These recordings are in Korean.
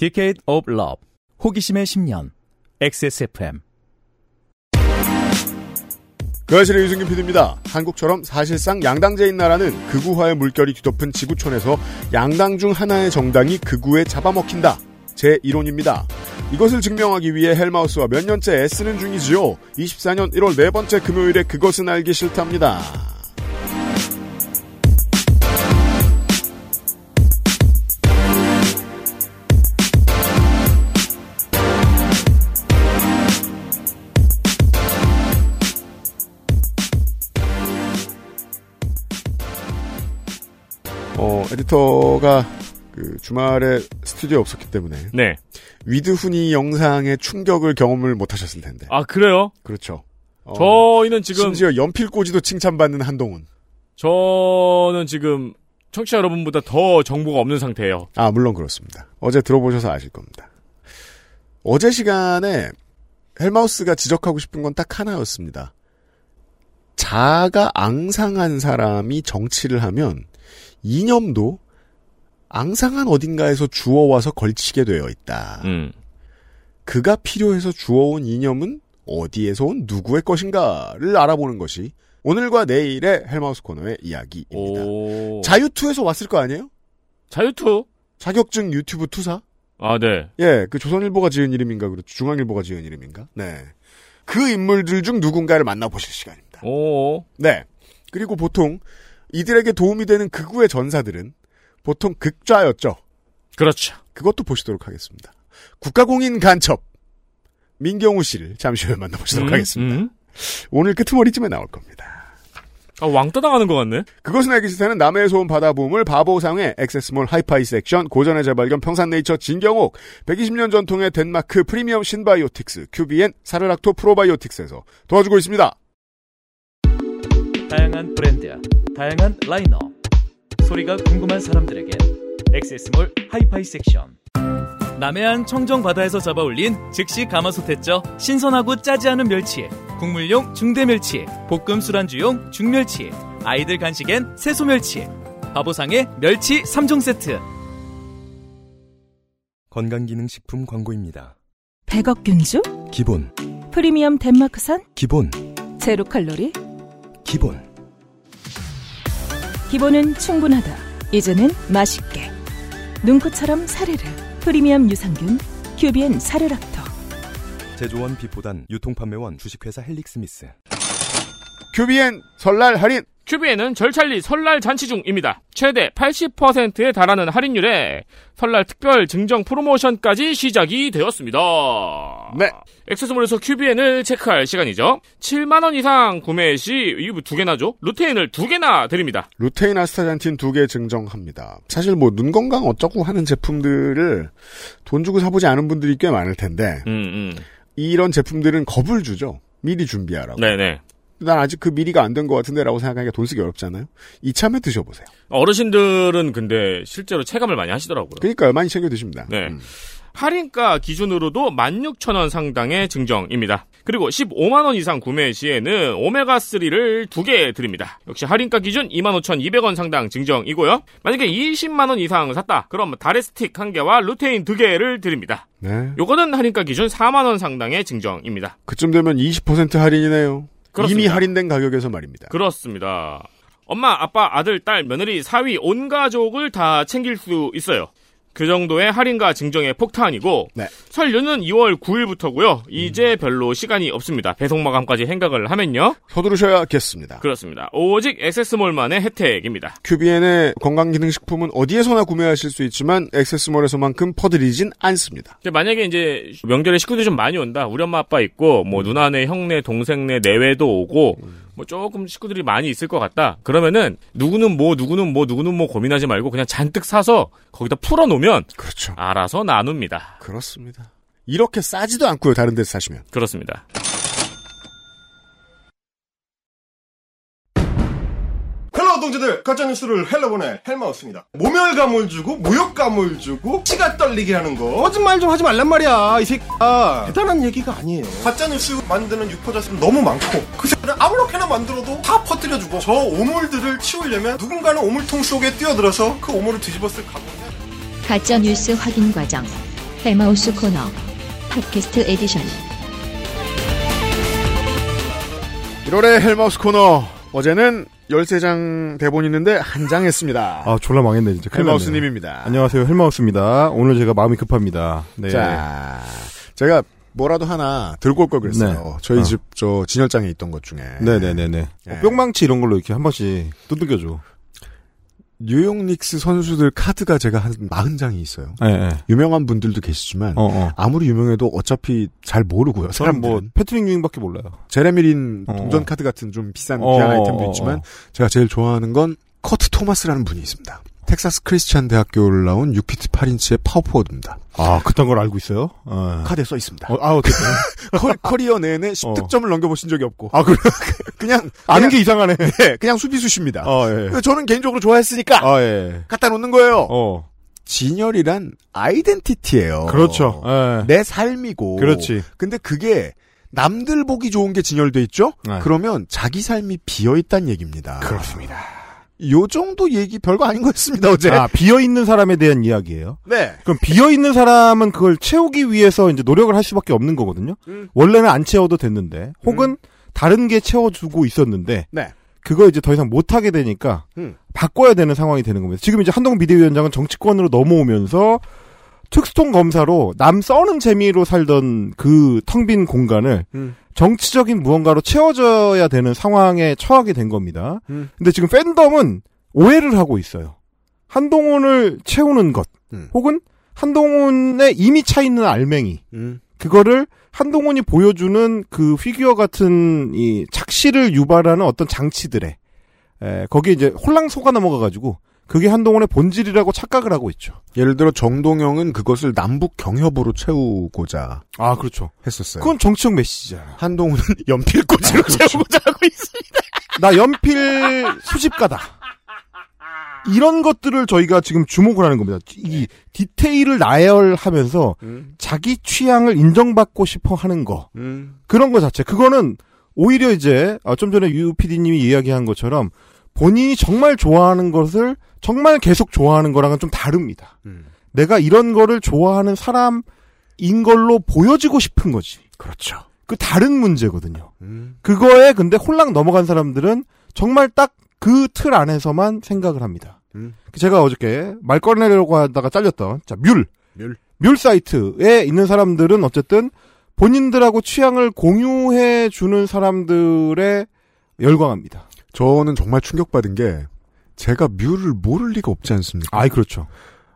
Decade of Love, 호기심의 10년, XSFM. 그 사실의 유승균 PD입니다. 한국처럼 사실상 양당제인 나라는 극우화의 물결이 뒤덮은 지구촌에서 양당 중 하나의 정당이 극우에 잡아먹힌다. 제 이론입니다. 이것을 증명하기 위해 헬마우스와 몇 년째 애쓰는 중이지요. 24년 1월 네 번째 금요일에 그것은 알기 싫답니다. 에디터가 그 주말에 스튜디오에 없었기 때문에 네. 위드훈이 영상의 충격을 경험을 못하셨을 텐데. 아 그래요? 그렇죠. 저희는 지금 심지어 연필꽂이도 칭찬받는 한동훈. 저는 지금 청취자 여러분보다 더 정보가 없는 상태예요. 아 물론 그렇습니다. 어제 들어보셔서 아실 겁니다. 어제 시간에 헬마우스가 지적하고 싶은 건 딱 하나였습니다. 자아가 앙상한 사람이 정치를 하면 이념도 앙상한 어딘가에서 주워와서 걸치게 되어 있다. 그가 필요해서 주워온 이념은 어디에서 온 누구의 것인가를 알아보는 것이 오늘과 내일의 헬마우스 코너의 이야기입니다. 오. 자유투에서 왔을 거 아니에요? 자유투? 자격증 유튜브 투사? 아, 네. 예, 그 조선일보가 지은 이름인가 그렇죠. 중앙일보가 지은 이름인가? 네. 그 인물들 중 누군가를 만나보실 시간입니다. 오. 네. 그리고 보통 이들에게 도움이 되는 극우의 전사들은 보통 극좌였죠. 그렇죠. 그것도 보시도록 하겠습니다. 국가공인 간첩 민경우 씨를 잠시 후에 만나보시도록 하겠습니다. 오늘 끄트머리쯤에 나올 겁니다. 아, 왕따 당하는 것 같네. 그것은 알기 싫다는 남해에서 온 바다보물 바보상회 액세스몰 하이파이 섹션 고전의 재발견 평산네이처 진경옥 120년 전통의 덴마크 프리미엄 신바이오틱스 QBN 사르락토 프로바이오틱스에서 도와주고 있습니다. 다양한 브랜드야 다양한 라인업 소리가 궁금한 사람들에게 액세스몰 하이파이 섹션 남해안 청정바다에서 잡아올린 즉시 가마솥했죠. 신선하고 짜지 않은 멸치에 국물용 중대멸치에 볶음 술안주용 중멸치에 아이들 간식엔 새소멸치에 바보상의 멸치 3종 세트 건강기능식품 광고입니다. 100억 균주 기본 프리미엄 덴마크산 기본 제로 칼로리 기본 기본은 충분하다. 이제는 맛있게. 눈꽃처럼 사르르. 프리미엄 유산균 QBN 사르락토. 제조원 빛보단 유통판매원 주식회사 헬릭스미스. QBN 설날 할인. QBN은 절찬리 설날 잔치 중입니다. 최대 80%에 달하는 할인율에 설날 특별 증정 프로모션까지 시작이 되었습니다. 네. 액세스몰에서 QBN을 체크할 시간이죠. 7만원 이상 구매 시, 이거 두 개나 줘? 루테인을 두 개나 드립니다. 루테인 아스타잔틴 두 개 증정합니다. 사실 뭐 눈 건강 어쩌고 하는 제품들을 돈 주고 사보지 않은 분들이 꽤 많을 텐데 이런 제품들은 겁을 주죠. 미리 준비하라고. 네네. 난 아직 그 미리가 안 된 것 같은데 라고 생각하니까 돈 쓰기 어렵잖아요. 이참에 드셔보세요. 어르신들은 근데 실제로 체감을 많이 하시더라고요. 그러니까요. 많이 챙겨 드십니다. 네. 할인가 기준으로도 16,000원 상당의 증정입니다. 그리고 15만원 이상 구매 시에는 오메가3를 2개 드립니다. 역시 할인가 기준 25,200원 상당 증정이고요. 만약에 20만원 이상 샀다. 그럼 다래 스틱 1개와 루테인 2개를 드립니다. 네. 요거는 할인가 기준 4만원 상당의 증정입니다. 그쯤 되면 20% 할인이네요. 그렇습니다. 이미 할인된 가격에서 말입니다. 그렇습니다. 엄마, 아빠, 아들, 딸, 며느리, 사위, 온 가족을 다 챙길 수 있어요. 그 정도의 할인과 증정의 폭탄이고 네. 설 연휴는 2월 9일부터고요. 이제 별로 시간이 없습니다. 배송 마감까지 생각을 하면요. 서두르셔야겠습니다. 그렇습니다. 오직 액세스몰만의 혜택입니다. QBN의 건강기능식품은 어디에서나 구매하실 수 있지만 액세스몰에서만큼 퍼드리진 않습니다. 만약에 이제 명절에 식구들이 좀 많이 온다. 우리 엄마 아빠 있고 뭐 누나네, 형네, 동생네, 내외도 오고 뭐 조금 식구들이 많이 있을 것 같다. 그러면은 누구는 뭐 고민하지 말고 그냥 잔뜩 사서 거기다 풀어놓으면 그렇죠. 알아서 나눕니다. 그렇습니다. 이렇게 싸지도 않고요. 다른 데서 사시면. 그렇습니다. 헬로 동지들 가짜뉴스를 헬로보네 헬마우스입니다. 모멸감을 주고 모욕감을 주고 치가 떨리게 하는 거 거짓말 좀 하지 말란 말이야 이 새끼야. 대단한 얘기가 아니에요. 가짜뉴스 만드는 유포자수는 너무 많고 그 새끼를 아무렇게나 만들어도 다 퍼뜨려주고 저 오물들을 치우려면 누군가는 오물통 속에 뛰어들어서 그 오물을 뒤집어 쓸 각오를 해야 돼요. 가짜뉴스 확인 과정 헬마우스 코너 팟캐스트 에디션 1월의 헬마우스 코너. 어제는 13장 대본이 있는데 한 장 했습니다. 아, 졸라 망했네 진짜. 헬마우스님입니다. 안녕하세요, 헬마우스입니다. 오늘 제가 마음이 급합니다. 네. 자, 제가 뭐라도 하나 들고 올 걸 그랬어요. 네. 저희 집 저 진열장에 있던 것 중에. 네네네네. 네. 뿅망치 이런 걸로 이렇게 한 번씩 두들겨줘. 뉴욕닉스 선수들 카드가 제가 한 40장이 있어요. 네, 네. 유명한 분들도 계시지만 아무리 유명해도 어차피 잘 모르고요. 사람 뭐 패트릭 유잉밖에 몰라요. 제레미린 동전 카드 같은 좀 비싼 귀한 아이템도 있지만 제가 제일 좋아하는 건 커트 토마스라는 분이 있습니다. 텍사스 크리스찬 대학교를 나온 6피트 8인치의 파워포워드입니다. 아, 그딴 걸 알고 있어요? 어. 카드에 써 있습니다. 커리어 내내 10득점을 넘겨보신 적이 없고. 아, 그래? 그냥 아는 게 이상하네. 네, 그냥 수비수십니다. 예. 저는 개인적으로 좋아했으니까 예. 갖다 놓는 거예요. 진열이란 아이덴티티예요. 그렇죠. 예. 내 삶이고. 그렇지. 근데 그게 남들 보기 좋은 게 진열돼 있죠? 예. 그러면 자기 삶이 비어있다는 얘기입니다. 그렇습니다. 요 정도 얘기 별거 아닌 거였습니다, 어제. 아, 비어있는 사람에 대한 이야기예요? 네. 그럼 비어있는 사람은 그걸 채우기 위해서 이제 노력을 할 수밖에 없는 거거든요? 원래는 안 채워도 됐는데, 혹은 다른 게 채워주고 있었는데, 네. 그거 이제 더 이상 못하게 되니까, 바꿔야 되는 상황이 되는 겁니다. 지금 이제 한동훈 비대위원장은 정치권으로 넘어오면서, 특수통 검사로 남 써는 재미로 살던 그 텅 빈 공간을 정치적인 무언가로 채워져야 되는 상황에 처하게 된 겁니다. 근데 지금 팬덤은 오해를 하고 있어요. 한동훈을 채우는 것, 혹은 한동훈에 이미 차 있는 알맹이, 그거를 한동훈이 보여주는 그 피규어 같은 이 착시를 유발하는 어떤 장치들에, 거기에 이제 홀랑 속아 넘어가가지고, 그게 한동훈의 본질이라고 착각을 하고 있죠. 예를 들어 정동영은 그것을 남북 경협으로 채우고자 그렇죠. 했었어요. 그건 정치적 메시지잖아요. 한동훈은 연필꽂이로 채우고자 하고 있습니다. 나 연필 수집가다. 이런 것들을 저희가 지금 주목을 하는 겁니다. 이 디테일을 나열하면서 자기 취향을 인정받고 싶어 하는 거. 그런 거 자체. 그거는 오히려 이제 좀 전에 유 PD님이 이야기한 것처럼 본인이 정말 좋아하는 것을 정말 계속 좋아하는 거랑은 좀 다릅니다. 내가 이런 거를 좋아하는 사람인 걸로 보여지고 싶은 거지. 그렇죠. 그 다른 문제거든요. 그거에 근데 홀랑 넘어간 사람들은 정말 딱 그 틀 안에서만 생각을 합니다. 제가 어저께 말 꺼내려고 하다가 잘렸던 뮬 사이트에 있는 사람들은 어쨌든 본인들하고 취향을 공유해 주는 사람들에 열광합니다. 저는 정말 충격받은 게 제가 뮤를 모를 리가 없지 않습니까? 아이, 그렇죠.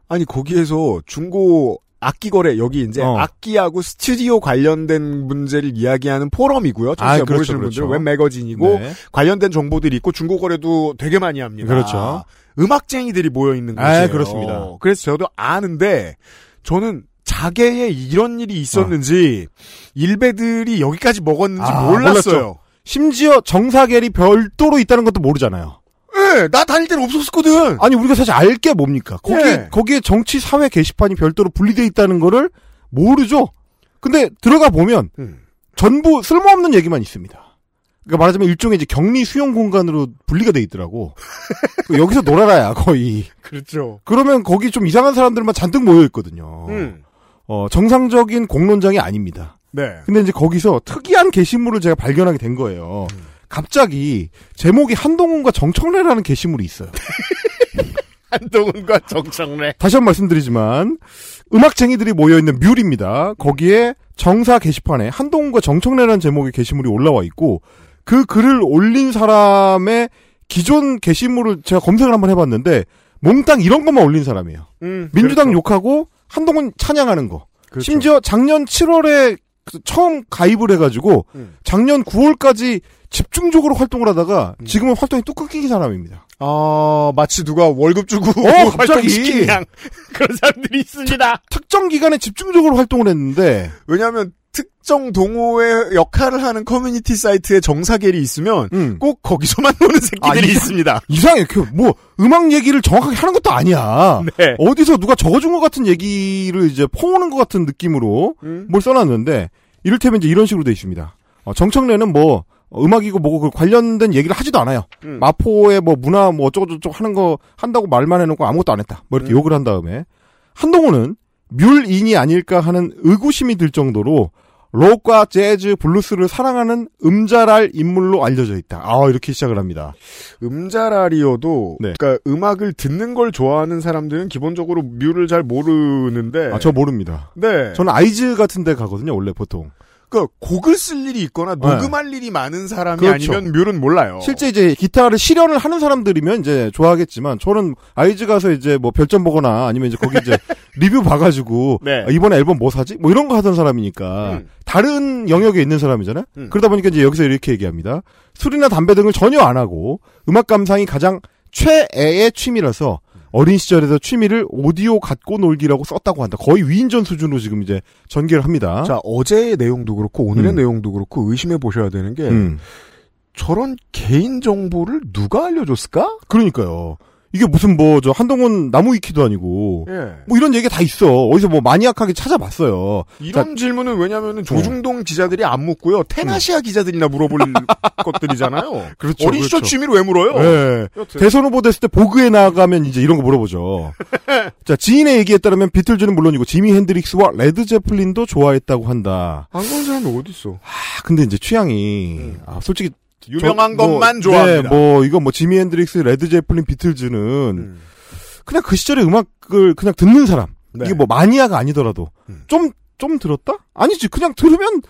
아니, 거기에서 중고 악기 거래, 여기 이제 악기하고 스튜디오 관련된 문제를 이야기하는 포럼이고요. 정말 모르시는 분들 웹 매거진이고 관련된 정보들이 있고 중고 거래도 되게 많이 합니다. 그렇죠. 음악쟁이들이 모여 있는 곳이에요. 아, 그렇습니다. 그래서 저도 아는데 저는 자개에 이런 일이 있었는지 일베들이 여기까지 먹었는지 몰랐어요. 심지어 정사겔이 별도로 있다는 것도 모르잖아요. 예, 나 다닐 때는 없었거든. 아니, 우리가 사실 알 게 뭡니까? 거기에 정치 사회 게시판이 별도로 분리되어 있다는 거를 모르죠. 근데 들어가 보면 전부 쓸모없는 얘기만 있습니다. 그러니까 말하자면 일종의 이제 격리 수용 공간으로 분리가 돼 있더라고. 여기서 놀아라야 거의. 그렇죠. 그러면 거기 좀 이상한 사람들만 잔뜩 모여 있거든요. 정상적인 공론장이 아닙니다. 네. 근데 이제 거기서 특이한 게시물을 제가 발견하게 된 거예요. 갑자기 제목이 한동훈과 정청래라는 게시물이 있어요. 한동훈과 정청래. 다시 한번 말씀드리지만 음악쟁이들이 모여있는 뮬입니다. 거기에 정사 게시판에 한동훈과 정청래라는 제목의 게시물이 올라와 있고 그 글을 올린 사람의 기존 게시물을 제가 검색을 한번 해봤는데 몽땅 이런 것만 올린 사람이에요. 민주당 그렇죠. 욕하고 한동훈 찬양하는 거. 그렇죠. 심지어 작년 7월에 처음 가입을 해가지고 작년 9월까지 집중적으로 활동을 하다가 지금은 활동이 뚝 끊긴 사람입니다. 아, 마치 누가 월급 주고 활동시킨 양 그런 사람들이 있습니다. 특정 기간에 집중적으로 활동을 했는데 왜냐하면 특정 동호회 역할을 하는 커뮤니티 사이트에 정사겔이 있으면 꼭 거기서만 노는 새끼들이 있습니다. 이상해. 뭐 음악 얘기를 정확하게 하는 것도 아니야. 네. 어디서 누가 적어준 것 같은 얘기를 이제 퍼오는 것 같은 느낌으로 뭘 써놨는데 이를테면 이제 이런 식으로 돼 있습니다. 정청래는 뭐 음악이고 뭐고 그 관련된 얘기를 하지도 않아요. 마포의 뭐 문화 뭐 어쩌고저쩌고 하는 거 한다고 말만 해놓고 아무것도 안 했다. 뭐 이렇게 욕을 한 다음에 한동훈은 뮬인이 아닐까 하는 의구심이 들 정도로 록과 재즈, 블루스를 사랑하는 음자랄 인물로 알려져 있다. 아, 이렇게 시작을 합니다. 음자랄이어도, 네. 그러니까 음악을 듣는 걸 좋아하는 사람들은 기본적으로 뮤를 잘 모르는데, 아, 저 모릅니다. 네, 저는 아이즈 같은 데 가거든요, 원래 보통. 그러니까 곡을 쓸 일이 있거나 녹음할 네. 일이 많은 사람이 그렇죠. 아니면 뮬은 몰라요. 실제 이제 기타를 실현을 하는 사람들이면 이제 좋아하겠지만, 저는 아이즈 가서 이제 뭐 별점 보거나 아니면 이제 거기 이제 리뷰 봐가지고 네. 아, 이번에 앨범 뭐 사지? 뭐 이런 거 하던 사람이니까 다른 영역에 있는 사람이잖아요. 그러다 보니까 이제 여기서 이렇게 얘기합니다. 술이나 담배 등을 전혀 안 하고 음악 감상이 가장 최애의 취미라서 어린 시절에서 취미를 오디오 갖고 놀기라고 썼다고 한다. 거의 위인전 수준으로 지금 이제 전개를 합니다. 자, 어제의 내용도 그렇고 오늘의 내용도 그렇고 의심해 보셔야 되는 게 저런 개인 정보를 누가 알려줬을까? 그러니까요. 이게 무슨 뭐 저 한동훈 나무위키도 아니고 예. 뭐 이런 얘기 다 있어. 어디서 뭐 마니악하게 찾아봤어요. 이런 자, 질문은 왜냐면은 조중동 기자들이 안 묻고요. 테나시아 기자들이나 물어볼 것들이잖아요. 그렇죠. 어린 시절 그렇죠. 취미를 왜 물어요? 네. 대선 후보 됐을 때 보그에 나가면 이제 이런 거 물어보죠. 자, 지인의 얘기에 따르면 비틀즈는 물론이고 지미 헨드릭스와 레드제플린도 좋아했다고 한다. 안 그런 사람이 어디 있어? 아, 근데 이제 취향이 아, 솔직히. 유명한 저, 것만 뭐, 좋아합니다. 네, 뭐 이거 뭐 지미 헨드릭스, 레드제플린, 비틀즈는 그냥 그 시절의 음악을 그냥 듣는 사람. 네. 이게 뭐 마니아가 아니더라도 좀 들었다? 아니지, 그냥 들으면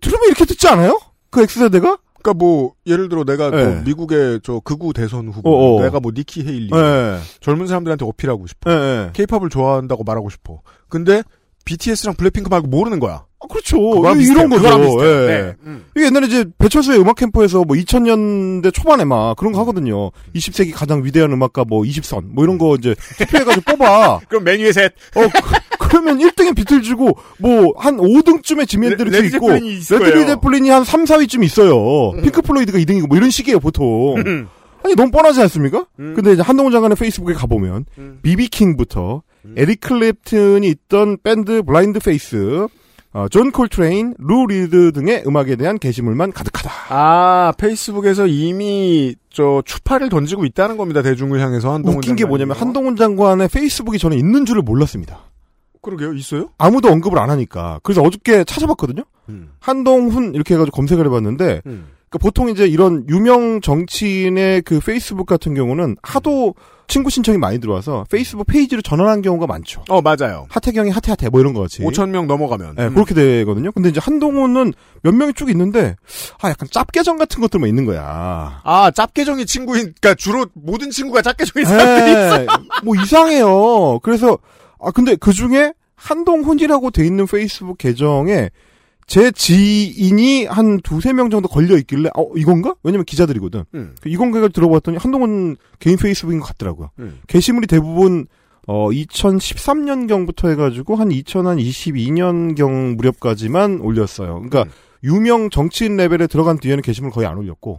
들으면 이렇게 듣지 않아요? 그 X세대가? 그러니까 뭐 예를 들어 내가 네. 뭐 미국의 저 극우 대선 후보, 내가 뭐 니키 헤일리 네. 젊은 사람들한테 어필하고 싶어. 네. K-팝을 좋아한다고 말하고 싶어. 근데 BTS랑 블랙핑크 말고 모르는 거야. 아, 그렇죠. 이런 거죠. 예. 네. 이게 옛날에 이제 배철수의 음악 캠프에서 뭐 2000년대 초반에 막 그런 거 하거든요. 20세기 가장 위대한 음악가 뭐 20선 뭐 이런 거 이제 투표해가지고 뽑아. 그럼 맨 위에 셋. 그러면 1등엔 비틀즈고 뭐 한 5등쯤에 지미 헨드릭스 있고 레드제플린이 한 3, 4위쯤 있어요. 핑크 플로이드가 2등이고 뭐 이런 식이에요 보통. 아니 너무 뻔하지 않습니까? 근데 이제 한동훈 장관의 페이스북에 가보면 비비킹부터 에릭 클랩튼이 있던 밴드 블라인드 페이스, 존 콜트레인, 루 리드 등의 음악에 대한 게시물만 가득하다. 아, 페이스북에서 이미 저 추파를 던지고 있다는 겁니다. 대중을 향해서 한동훈 웃긴 장관이요. 게 뭐냐면 한동훈 장관의 페이스북이 저는 있는 줄을 몰랐습니다. 그러게요. 있어요? 아무도 언급을 안 하니까. 그래서 어저께 찾아봤거든요. 한동훈 이렇게 해가지고 검색을 해봤는데 그러니까 보통 이제 이런 유명 정치인의 그 페이스북 같은 경우는 하도 친구 신청이 많이 들어와서 페이스북 페이지로 전환한 경우가 많죠. 어, 맞아요. 하태경이 하태 뭐 이런 거 같이. 5,000명 넘어가면. 네, 그렇게 되거든요. 근데 이제 한동훈은 몇 명이 쭉 있는데, 아, 약간 짭계정 같은 것들만 있는 거야. 아, 짭계정이 그러니까 주로 모든 친구가 짭계정인 사람들이 있어요. 뭐 이상해요. 그래서, 아, 근데 그 중에 한동훈이라고 돼 있는 페이스북 계정에 제 지인이 한 2-3명 정도 걸려있길래, 이건가? 왜냐면 기자들이거든. 이건 그걸 들어봤더니 한동훈 개인 페이스북인 것 같더라고요. 게시물이 대부분, 2013년경부터 해가지고 한 2022년경 무렵까지만 올렸어요. 그러니까, 유명 정치인 레벨에 들어간 뒤에는 게시물 거의 안 올렸고,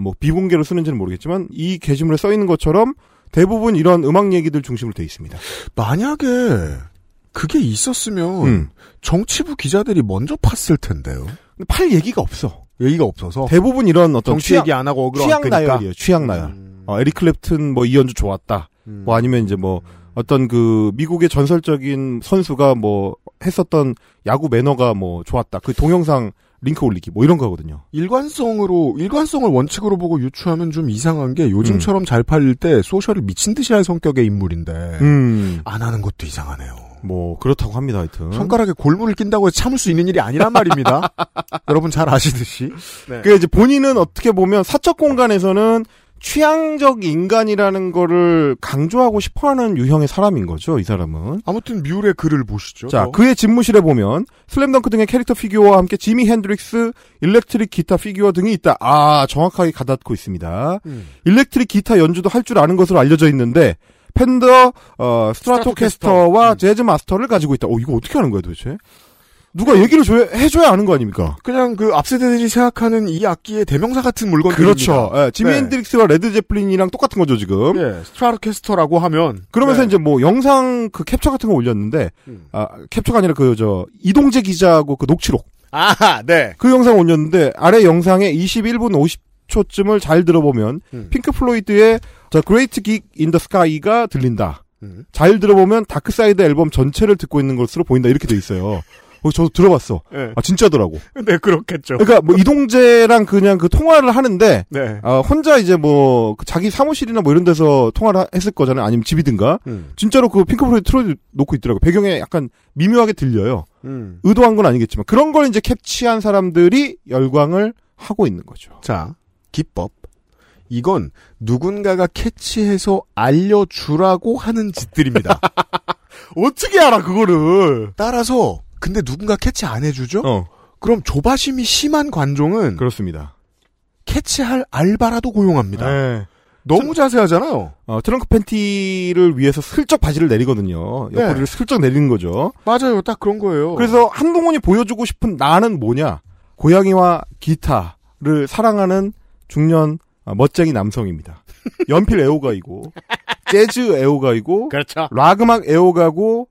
뭐, 비공개로 쓰는지는 모르겠지만, 이 게시물에 써있는 것처럼 대부분 이런 음악 얘기들 중심으로 돼 있습니다. 만약에, 그게 있었으면 정치부 기자들이 먼저 팠을 텐데요. 근데 팔 얘기가 없어. 얘기가 없어서 대부분 이런 어떤 정치 얘기 안 하고 취향 나열이에요. 취향 나열. 에릭 클랩튼 뭐 이 연주 좋았다. 뭐 아니면 이제 뭐 어떤 그 미국의 전설적인 선수가 뭐 했었던 야구 매너가 뭐 좋았다. 그 동영상 링크 올리기 뭐 이런 거거든요. 일관성을 원칙으로 보고 유추하면 좀 이상한 게 요즘처럼 잘 팔릴 때 소셜을 미친 듯이 할 성격의 인물인데 안 하는 것도 이상하네요. 뭐 그렇다고 합니다. 하여튼 손가락에 골무를 낀다고 해서 참을 수 있는 일이 아니란 말입니다. 여러분 잘 아시듯이. 네. 그 이제 본인은 어떻게 보면 사적 공간에서는 취향적 인간이라는 거를 강조하고 싶어하는 유형의 사람인 거죠. 이 사람은. 아무튼 뮬의 글을 보시죠. 자, 그의 집무실에 보면 슬램덩크 등의 캐릭터 피규어와 함께 지미 헨드릭스, 일렉트릭 기타 피규어 등이 있다. 아, 정확하게 가닿고 있습니다. 일렉트릭 기타 연주도 할 줄 아는 것으로 알려져 있는데 팬더, 스트라토캐스터와 재즈 마스터를 가지고 있다. 이거 어떻게 하는 거야, 도대체? 누가 얘기를 해줘야 아는 거 아닙니까? 그냥 그 앞세대들이 생각하는 이 악기의 대명사 같은 물건들입니다. 그렇죠. 예, 지미 헨드릭스와 레드제플린이랑 똑같은 거죠, 지금. 예, 스트라토캐스터라고 하면. 그러면서 네. 이제 뭐 영상 그 캡처 같은 거 올렸는데, 캡처가 아니라 이동재 기자하고 그 녹취록. 아, 네. 그 영상 올렸는데, 아래 영상에 21분 50초쯤을 잘 들어보면 핑크 플로이드의 The Great Gig in the Sky가 들린다. 잘 들어보면 다크사이드 앨범 전체를 듣고 있는 것으로 보인다 이렇게 돼 있어요. 저도 들어봤어. 네. 아 진짜더라고. 네 그렇겠죠. 그러니까 뭐 이동재랑 그냥 그 통화를 하는데 네. 아, 혼자 이제 뭐 자기 사무실이나 뭐 이런 데서 통화를 했을 거잖아요. 아니면 집이든가. 진짜로 그 핑크플로이드 틀어놓고 있더라고. 배경에 약간 미묘하게 들려요. 의도한 건 아니겠지만 그런 걸 이제 캡치한 사람들이 열광을 하고 있는 거죠. 자 기법. 이건 누군가가 캐치해서 알려주라고 하는 짓들입니다. 어떻게 알아 그거를. 따라서. 근데 누군가 캐치 안 해주죠? 그럼 조바심이 심한 관종은 그렇습니다. 캐치할 알바라도 고용합니다. 네. 너무 자세하잖아요. 트렁크 팬티를 위해서 슬쩍 바지를 내리거든요. 옆구리를 네. 슬쩍 내리는 거죠. 맞아요. 딱 그런 거예요. 그래서 한동훈이 보여주고 싶은 나는 뭐냐? 고양이와 기타를 사랑하는 중년 멋쟁이 남성입니다. 연필 애호가이고 재즈 애호가이고 그렇죠. 락 음악 애호가고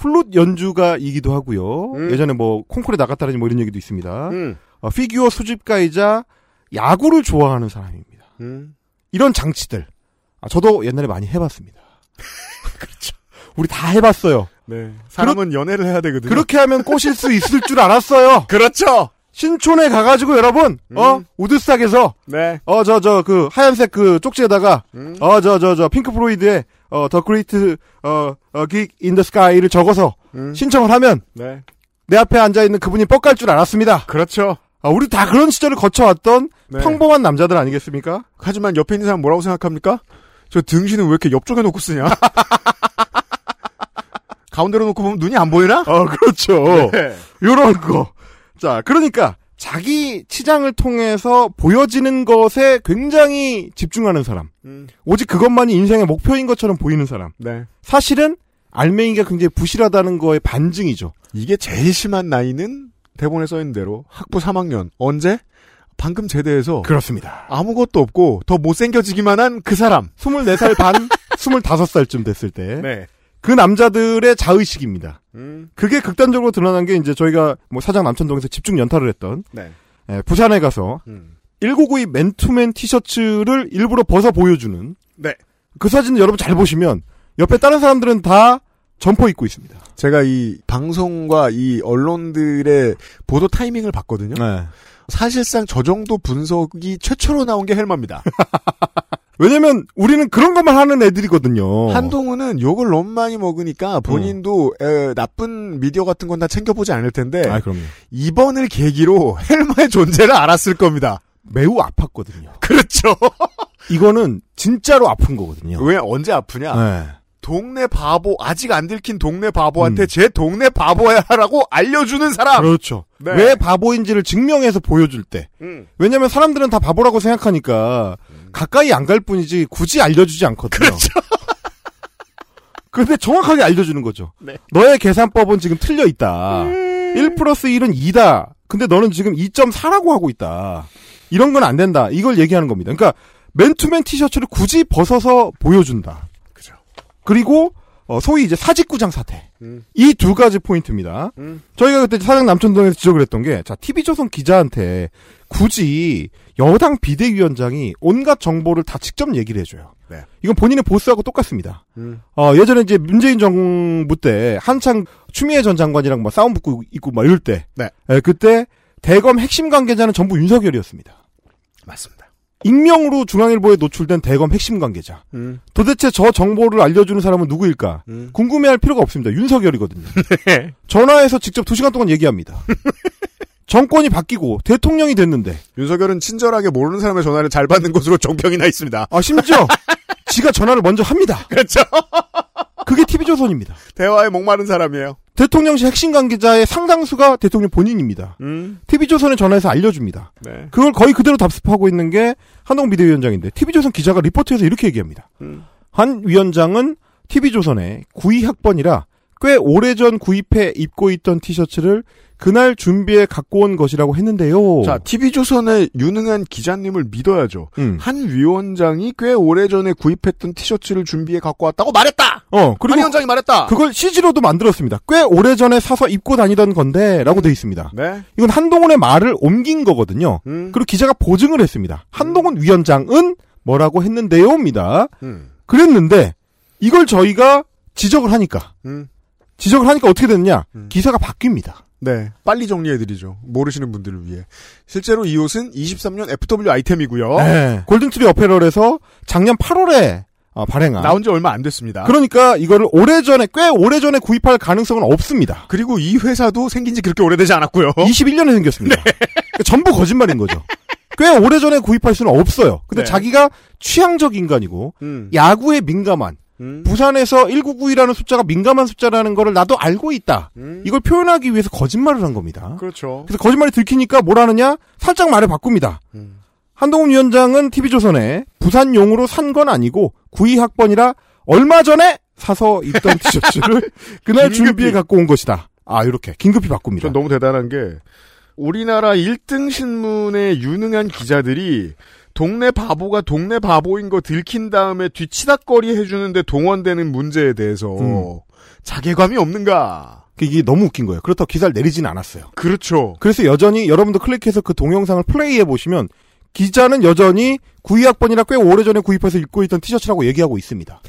플룻 연주가이기도 하고요. 예전에 뭐 콩쿠르에 나갔다라니 뭐 이런 얘기도 있습니다. 피규어 수집가이자 야구를 좋아하는 사람입니다. 이런 장치들. 아, 저도 옛날에 많이 해봤습니다. 그렇죠. 우리 다 해봤어요. 네. 사람은 연애를 해야 되거든요. 그렇게 하면 꼬실 수 있을 줄 알았어요. 그렇죠. 신촌에 가가지고 여러분, 우드싹에서, 네. 그 하얀색 그 쪽지에다가, 핑크 플로이드의 더 그레이트 긱 인 더 스카이를 적어서 신청을 하면 네. 내 앞에 앉아 있는 그분이 뻑갈 줄 알았습니다. 그렇죠. 아, 우리 다 그런 시절을 거쳐왔던 네. 평범한 남자들 아니겠습니까? 하지만 옆에 있는 사람 뭐라고 생각합니까? 저 등신은 왜 이렇게 옆쪽에 놓고 쓰냐? 가운데로 놓고 보면 눈이 안 보이나? 그렇죠. 네. 요런 거. 자, 그러니까 자기 치장을 통해서 보여지는 것에 굉장히 집중하는 사람. 오직 그것만이 인생의 목표인 것처럼 보이는 사람. 네. 사실은 알맹이가 굉장히 부실하다는 거의 반증이죠. 이게 제일 심한 나이는 대본에 써있는 대로 학부 3학년. 언제? 방금 제대해서. 그렇습니다. 아무것도 없고 더 못생겨지기만 한 그 사람. 24살 반, 25살쯤 됐을 때. 네. 그 남자들의 자의식입니다. 그게 극단적으로 드러난 게 이제 저희가 뭐 사장 남천동에서 집중 연타를 했던 네. 부산에 가서 1992 맨투맨 티셔츠를 일부러 벗어 보여주는 네. 그 사진을 여러분 잘 보시면 옆에 다른 사람들은 다 점퍼 입고 있습니다. 제가 이 방송과 이 언론들의 보도 타이밍을 봤거든요. 네. 사실상 저 정도 분석이 최초로 나온 게 헬마입니다. 왜냐면 우리는 그런 것만 하는 애들이거든요. 한동훈은 욕을 너무 많이 먹으니까 본인도 나쁜 미디어 같은 건 다 챙겨보지 않을 텐데 아, 그럼요. 이번을 계기로 헬마의 존재를 알았을 겁니다. 매우 아팠거든요. 그렇죠. 이거는 진짜로 아픈 거거든요. 왜 언제 아프냐. 네. 동네 바보 아직 안 들킨 동네 바보한테 제 동네 바보야라고 알려주는 사람. 그렇죠. 네. 왜 바보인지를 증명해서 보여줄 때. 왜냐면 사람들은 다 바보라고 생각하니까 가까이 안 갈 뿐이지 굳이 알려주지 않거든요. 그렇죠. 근데 정확하게 알려주는 거죠. 네. 너의 계산법은 지금 틀려 있다. 1+1은 2다. 근데 너는 지금 2.4라고 하고 있다. 이런 건 안 된다. 이걸 얘기하는 겁니다. 그러니까 맨투맨 티셔츠를 굳이 벗어서 보여준다. 그죠. 그리고 소위 이제 사직구장 사태. 이 두 가지 포인트입니다. 저희가 그때 사장 남천동에서 지적을 했던 게 자, TV조선 기자한테 굳이 여당 비대위원장이 온갖 정보를 다 직접 얘기를 해줘요. 네. 이건 본인의 보스하고 똑같습니다. 예전에 이제 문재인 정부 때 한창 추미애 전 장관이랑 막 싸움 붙고 있고 막 이럴 때, 네. 예, 그때 대검 핵심 관계자는 전부 윤석열이었습니다. 맞습니다. 익명으로 중앙일보에 노출된 대검 핵심 관계자. 도대체 저 정보를 알려주는 사람은 누구일까? 궁금해할 필요가 없습니다. 윤석열이거든요. 네. 전화해서 직접 2시간 동안 얘기합니다. 정권이 바뀌고 대통령이 됐는데 윤석열은 친절하게 모르는 사람의 전화를 잘 받는 것으로 정평이 나 있습니다. 아 심지어 지가 전화를 먼저 합니다. 그렇죠. 그게 TV조선입니다. 대화에 목마른 사람이에요. 대통령실 핵심 관계자의 상당수가 대통령 본인입니다. TV조선에 전화해서 알려줍니다. 네. 그걸 거의 그대로 답습하고 있는 게 한동훈 비대위원장인데 TV조선 기자가 리포트에서 이렇게 얘기합니다. 한 위원장은 TV조선의 92학번이라 꽤 오래전 구입해 입고 있던 티셔츠를 그날 준비해 갖고 온 것이라고 했는데요. 자, TV조선의 유능한 기자님을 믿어야죠. 한 위원장이 꽤 오래전에 구입했던 티셔츠를 준비해 갖고 왔다고 말했다. 그리고 한 위원장이 말했다. 그걸 CG로도 만들었습니다. 꽤 오래전에 사서 입고 다니던 건데 라고 돼 있습니다. 네. 이건 한동훈의 말을 옮긴 거거든요. 그리고 기자가 보증을 했습니다. 한동훈 위원장은 뭐라고 했는데요입니다. 그랬는데 이걸 저희가 지적을 하니까. 지적을 하니까 어떻게 됐냐? 기사가 바뀝니다. 네. 빨리 정리해드리죠. 모르시는 분들을 위해. 실제로 이 옷은 23년 FW 아이템이고요. 네. 골든트리 어페럴에서 작년 8월에 발행한. 나온 지 얼마 안 됐습니다. 그러니까 이거를 오래전에, 꽤 오래전에 구입할 가능성은 없습니다. 그리고 이 회사도 생긴 지 그렇게 오래되지 않았고요. 21년에 생겼습니다. 네. 그러니까 전부 거짓말인 거죠. 꽤 오래전에 구입할 수는 없어요. 근데 네. 자기가 취향적 인간이고 야구에 민감한 부산에서 1991이라는 숫자가 민감한 숫자라는 거를 나도 알고 있다. 이걸 표현하기 위해서 거짓말을 한 겁니다. 그렇죠. 그래서 거짓말이 들키니까 뭘 하느냐? 살짝 말을 바꿉니다. 한동훈 위원장은 TV조선에 부산용으로 산 건 아니고 92학번이라 얼마 전에 사서 입던 티셔츠를 그날 준비해 갖고 온 것이다. 아, 이렇게 긴급히 바꿉니다. 전 너무 대단한 게 우리나라 1등 신문의 유능한 기자들이 동네 바보가 동네 바보인 거 들킨 다음에 뒤치닥거리 해주는데 동원되는 문제에 대해서 자괴감이 없는가. 이게 너무 웃긴 거예요. 그렇다고 기사를 내리진 않았어요. 그렇죠. 그래서 여전히 여러분도 클릭해서 그 동영상을 플레이해보시면 기자는 여전히 92학번이라 꽤 오래전에 구입해서 입고 있던 티셔츠라고 얘기하고 있습니다.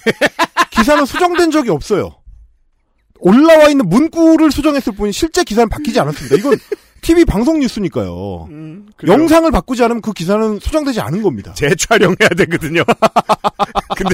기사는 수정된 적이 없어요. 올라와 있는 문구를 수정했을 뿐 실제 기사는 바뀌지 않았습니다. 이건 TV 방송 뉴스니까요. 영상을 바꾸지 않으면 그 기사는 수정되지 않은 겁니다. 재촬영해야 되거든요. 근데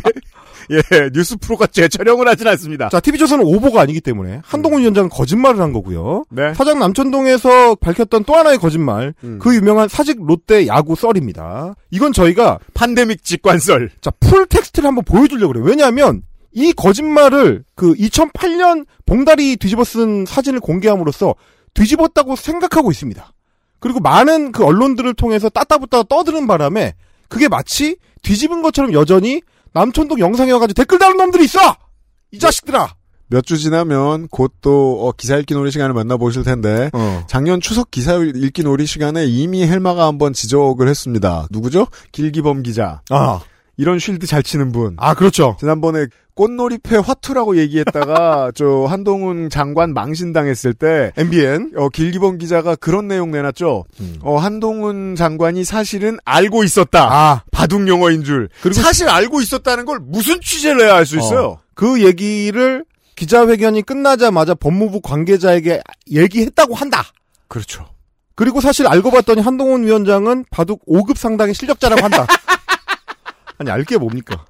예, 뉴스 프로가 재촬영을 하진 않습니다. 자, TV조선은 오보가 아니기 때문에 한동훈 위원장은 거짓말을 한 거고요. 네. 사장 남천동에서 밝혔던 또 하나의 거짓말. 그 유명한 사직 롯데 야구 썰입니다. 이건 저희가 팬데믹 직관설. 자, 풀 텍스트를 한번 보여주려고 그래요. 왜냐하면 이 거짓말을 그 2008년 봉다리 뒤집어 쓴 사진을 공개함으로써 뒤집었다고 생각하고 있습니다. 그리고 많은 그 언론들을 통해서 따따붙다 떠드는 바람에 그게 마치 뒤집은 것처럼 여전히 남촌동 영상에 와가지고 댓글 다는 놈들이 있어! 이 자식들아! 몇 주 지나면 곧 또 기사 읽기 놀이 시간을 만나보실 텐데 작년 추석 기사 읽기 놀이 시간에 이미 헬마가 한번 지적을 했습니다. 누구죠? 길기범 기자. 아. 이런 쉴드 잘 치는 분. 아, 그렇죠. 지난번에 꽃놀이패 화투라고 얘기했다가 저 한동훈 장관 망신당했을 때 MBN 길기범 기자가 그런 내용 내놨죠. 한동훈 장관이 사실은 알고 있었다. 아, 바둑 용어인 줄. 그리고 사실 알고 있었다는 걸 무슨 취재를 해야 알 수 있어요. 그 얘기를 기자회견이 끝나자마자 법무부 관계자에게 얘기했다고 한다. 그렇죠. 그리고 사실 알고 봤더니 한동훈 위원장은 바둑 5급 상당의 실력자라고 한다. 아니, 알게 뭡니까?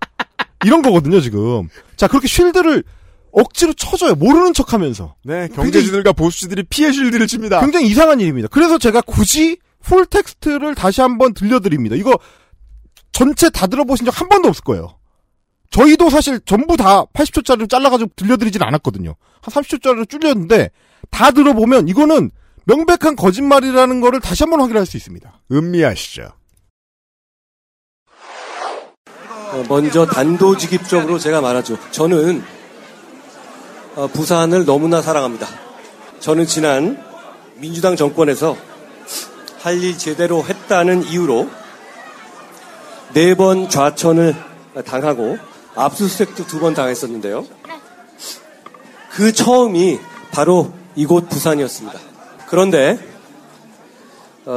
이런 거거든요, 지금. 자, 그렇게 쉴드를 억지로 쳐줘요. 모르는 척 하면서. 네, 경제주들과 보수주들이 피해 쉴드를 칩니다. 굉장히 이상한 일입니다. 그래서 제가 굳이 풀 텍스트를 다시 한번 들려드립니다. 이거 전체 다 들어보신 적 한 번도 없을 거예요. 저희도 사실 전부 다 80초짜리로 잘라가지고 들려드리진 않았거든요. 한 30초짜리로 줄였는데 다 들어보면 이거는 명백한 거짓말이라는 거를 다시 한번 확인할 수 있습니다. 음미하시죠. 먼저 단도직입적으로 제가 말하죠. 저는 부산을 너무나 사랑합니다. 저는 지난 민주당 정권에서 할 일 제대로 했다는 이유로 4번 좌천을 당하고 압수수색도 2번 당했었는데요. 그 처음이 바로 이곳 부산이었습니다. 그런데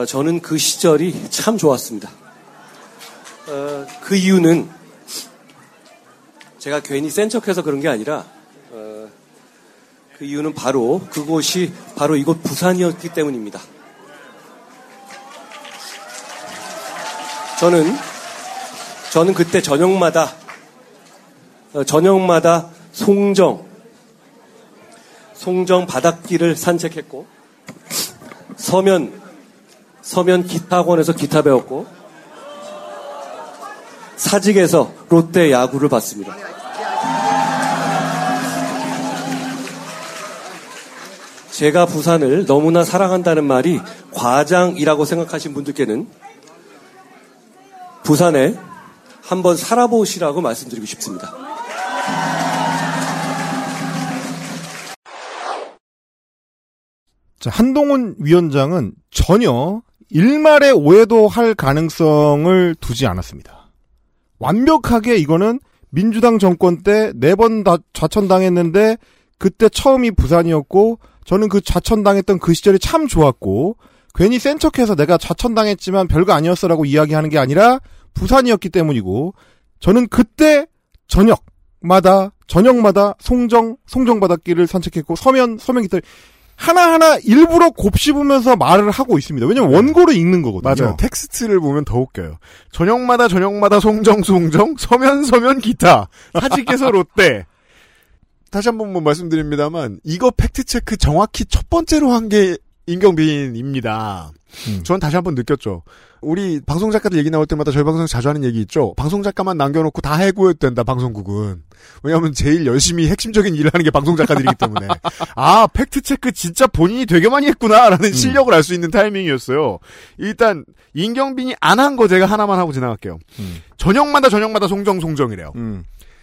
저는 그 시절이 참 좋았습니다. 그 이유는 제가 괜히 센 척해서 그런 게 아니라 그 이유는 바로 그곳이 바로 이곳 부산이었기 때문입니다. 저는 그때 저녁마다 송정 바닷길을 산책했고 서면 기타학원에서 기타 배웠고 사직에서 롯데 야구를 봤습니다. 제가 부산을 너무나 사랑한다는 말이 과장이라고 생각하신 분들께는 부산에 한번 살아보시라고 말씀드리고 싶습니다. 자, 한동훈 위원장은 전혀 일말의 오해도 할 가능성을 두지 않았습니다. 완벽하게 이거는 민주당 정권 때 4번 좌천당했는데 그때 처음이 부산이었고 저는 그 좌천당했던 그 시절이 참 좋았고 괜히 센 척해서 내가 좌천당했지만 별거 아니었어라고 이야기하는 게 아니라 부산이었기 때문이고 저는 그때 저녁 저녁마다 송정바닷길을 산책했고, 서면 기타를 하나하나 일부러 곱씹으면서 말을 하고 있습니다. 왜냐면 원고를 읽는 거거든요. 맞아요. 텍스트를 보면 더 웃겨요. 저녁마다 송정, 서면 기타, 사직에서 롯데. 다시 한 번 말씀드립니다만, 이거 팩트체크 정확히 첫 번째로 한 게 임경빈입니다. 전 다시 한번 느꼈죠. 우리 방송작가들 얘기 나올 때마다 저희 방송에서 자주 하는 얘기 있죠. 방송작가만 남겨놓고 다 해고해도 된다, 방송국은. 왜냐하면 제일 열심히 핵심적인 일을 하는 게 방송작가들이기 때문에. 아, 팩트체크 진짜 본인이 되게 많이 했구나라는 실력을 알 수 있는 타이밍이었어요. 일단 임경빈이 안 한 거 제가 하나만 하고 지나갈게요. 저녁마다 송정이래요.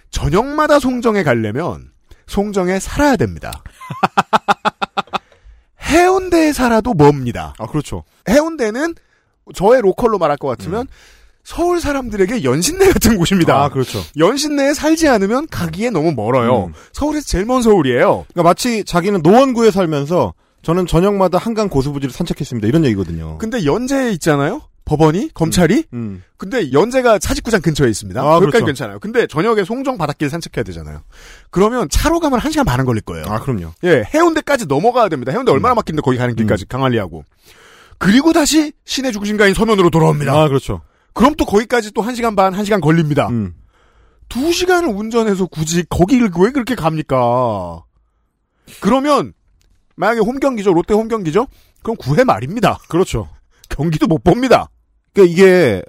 저녁마다 송정에 가려면 송정에 살아야 됩니다. 해운대에 살아도 멉니다. 아, 그렇죠. 해운대는 저의 로컬로 말할 것 같으면 서울 사람들에게 연신내 같은 곳입니다. 아, 그렇죠. 연신내에 살지 않으면 가기에 너무 멀어요. 서울에서 제일 먼 서울이에요. 그러니까 마치 자기는 노원구에 살면서 저는 저녁마다 한강 고수부지를 산책했습니다, 이런 얘기거든요. 근데 연제에 있잖아요? 법원이? 검찰이? 근데 연제가 사직구장 근처에 있습니다. 아, 그러니까 그렇죠. 괜찮아요. 근데 저녁에 송정 바닷길 산책해야 되잖아요. 그러면 차로 가면 1시간 반은 걸릴 거예요. 아, 그럼요. 예, 해운대까지 넘어가야 됩니다. 해운대 얼마나 막히는데 거기 가는 길까지 강한리하고. 그리고 다시 시내 중심가인 서면으로 돌아옵니다. 아, 그렇죠. 그럼 또 거기까지 또 1시간 반, 1시간 걸립니다. 2시간을 운전해서 굳이 거기를 왜 그렇게 갑니까? 그러면 만약에 홈경기죠. 롯데 홈경기죠. 그럼 9회 말입니다. 그렇죠. 경기도 못 봅니다. 그러니까 이게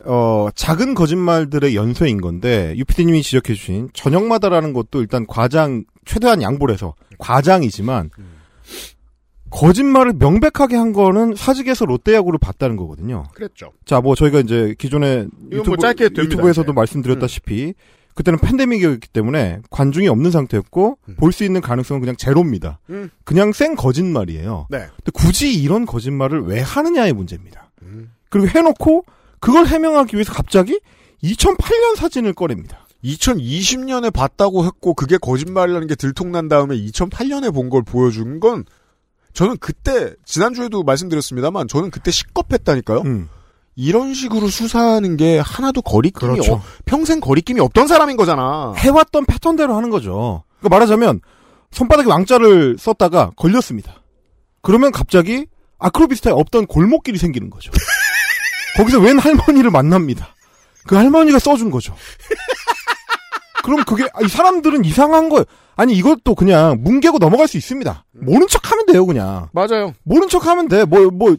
작은 거짓말들의 연쇄인 건데, 유피디님이 지적해주신 저녁마다라는 것도 일단 최대한 양보를 해서 과장이지만 거짓말을 명백하게 한 거는 사직에서 롯데야구를 봤다는 거거든요. 그랬죠. 자, 뭐 저희가 이제 기존에 유튜브에서도 말씀드렸다시피 그때는 팬데믹이었기 때문에 관중이 없는 상태였고 볼 수 있는 가능성은 그냥 제로입니다. 그냥 생 거짓말이에요. 네. 근데 굳이 이런 거짓말을 왜 하느냐의 문제입니다. 그리고 해놓고 그걸 해명하기 위해서 갑자기 2008년 사진을 꺼냅니다. 2020년에 봤다고 했고 그게 거짓말이라는 게 들통난 다음에 2008년에 본 걸 보여준 건, 저는 그때 지난주에도 말씀드렸습니다만 저는 그때 식겁했다니까요. 이런 식으로 수사하는 게 하나도 거리낌이 그렇죠. 평생 거리낌이 없던 사람인 거잖아. 해왔던 패턴대로 하는 거죠. 그러니까 말하자면 손바닥에 왕자를 썼다가 걸렸습니다. 그러면 갑자기 아크로비스타에 없던 골목길이 생기는 거죠. 거기서 웬 할머니를 만납니다. 그 할머니가 써준 거죠. 그럼 그게, 이 사람들은 이상한 거예요. 아니, 이것도 그냥 뭉개고 넘어갈 수 있습니다. 모른 척 하면 돼요, 그냥. 맞아요. 모른 척 하면 돼.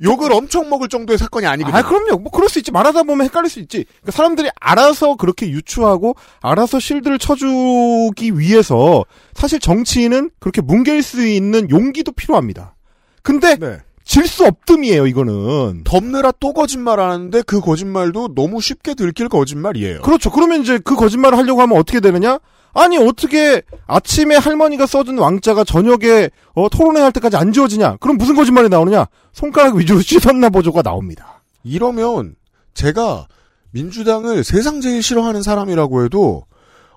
욕을 엄청 먹을 정도의 사건이 아니거든요. 아, 그럼요. 그럴 수 있지. 말하다 보면 헷갈릴 수 있지. 그러니까 사람들이 알아서 그렇게 유추하고, 알아서 실드를 쳐주기 위해서, 사실 정치인은 그렇게 뭉갤 수 있는 용기도 필요합니다. 근데, 네. 질 수 없음이에요, 이거는. 덮느라 또 거짓말 하는데 그 거짓말도 너무 쉽게 들킬 거짓말이에요. 그렇죠. 그러면 이제 그 거짓말을 하려고 하면 어떻게 되느냐? 아니, 어떻게 아침에 할머니가 써준 왕자가 저녁에 토론회 할 때까지 안 지워지냐? 그럼 무슨 거짓말이 나오느냐? 손가락 위주로 씻었나 보조가 나옵니다. 이러면 제가 민주당을 세상 제일 싫어하는 사람이라고 해도,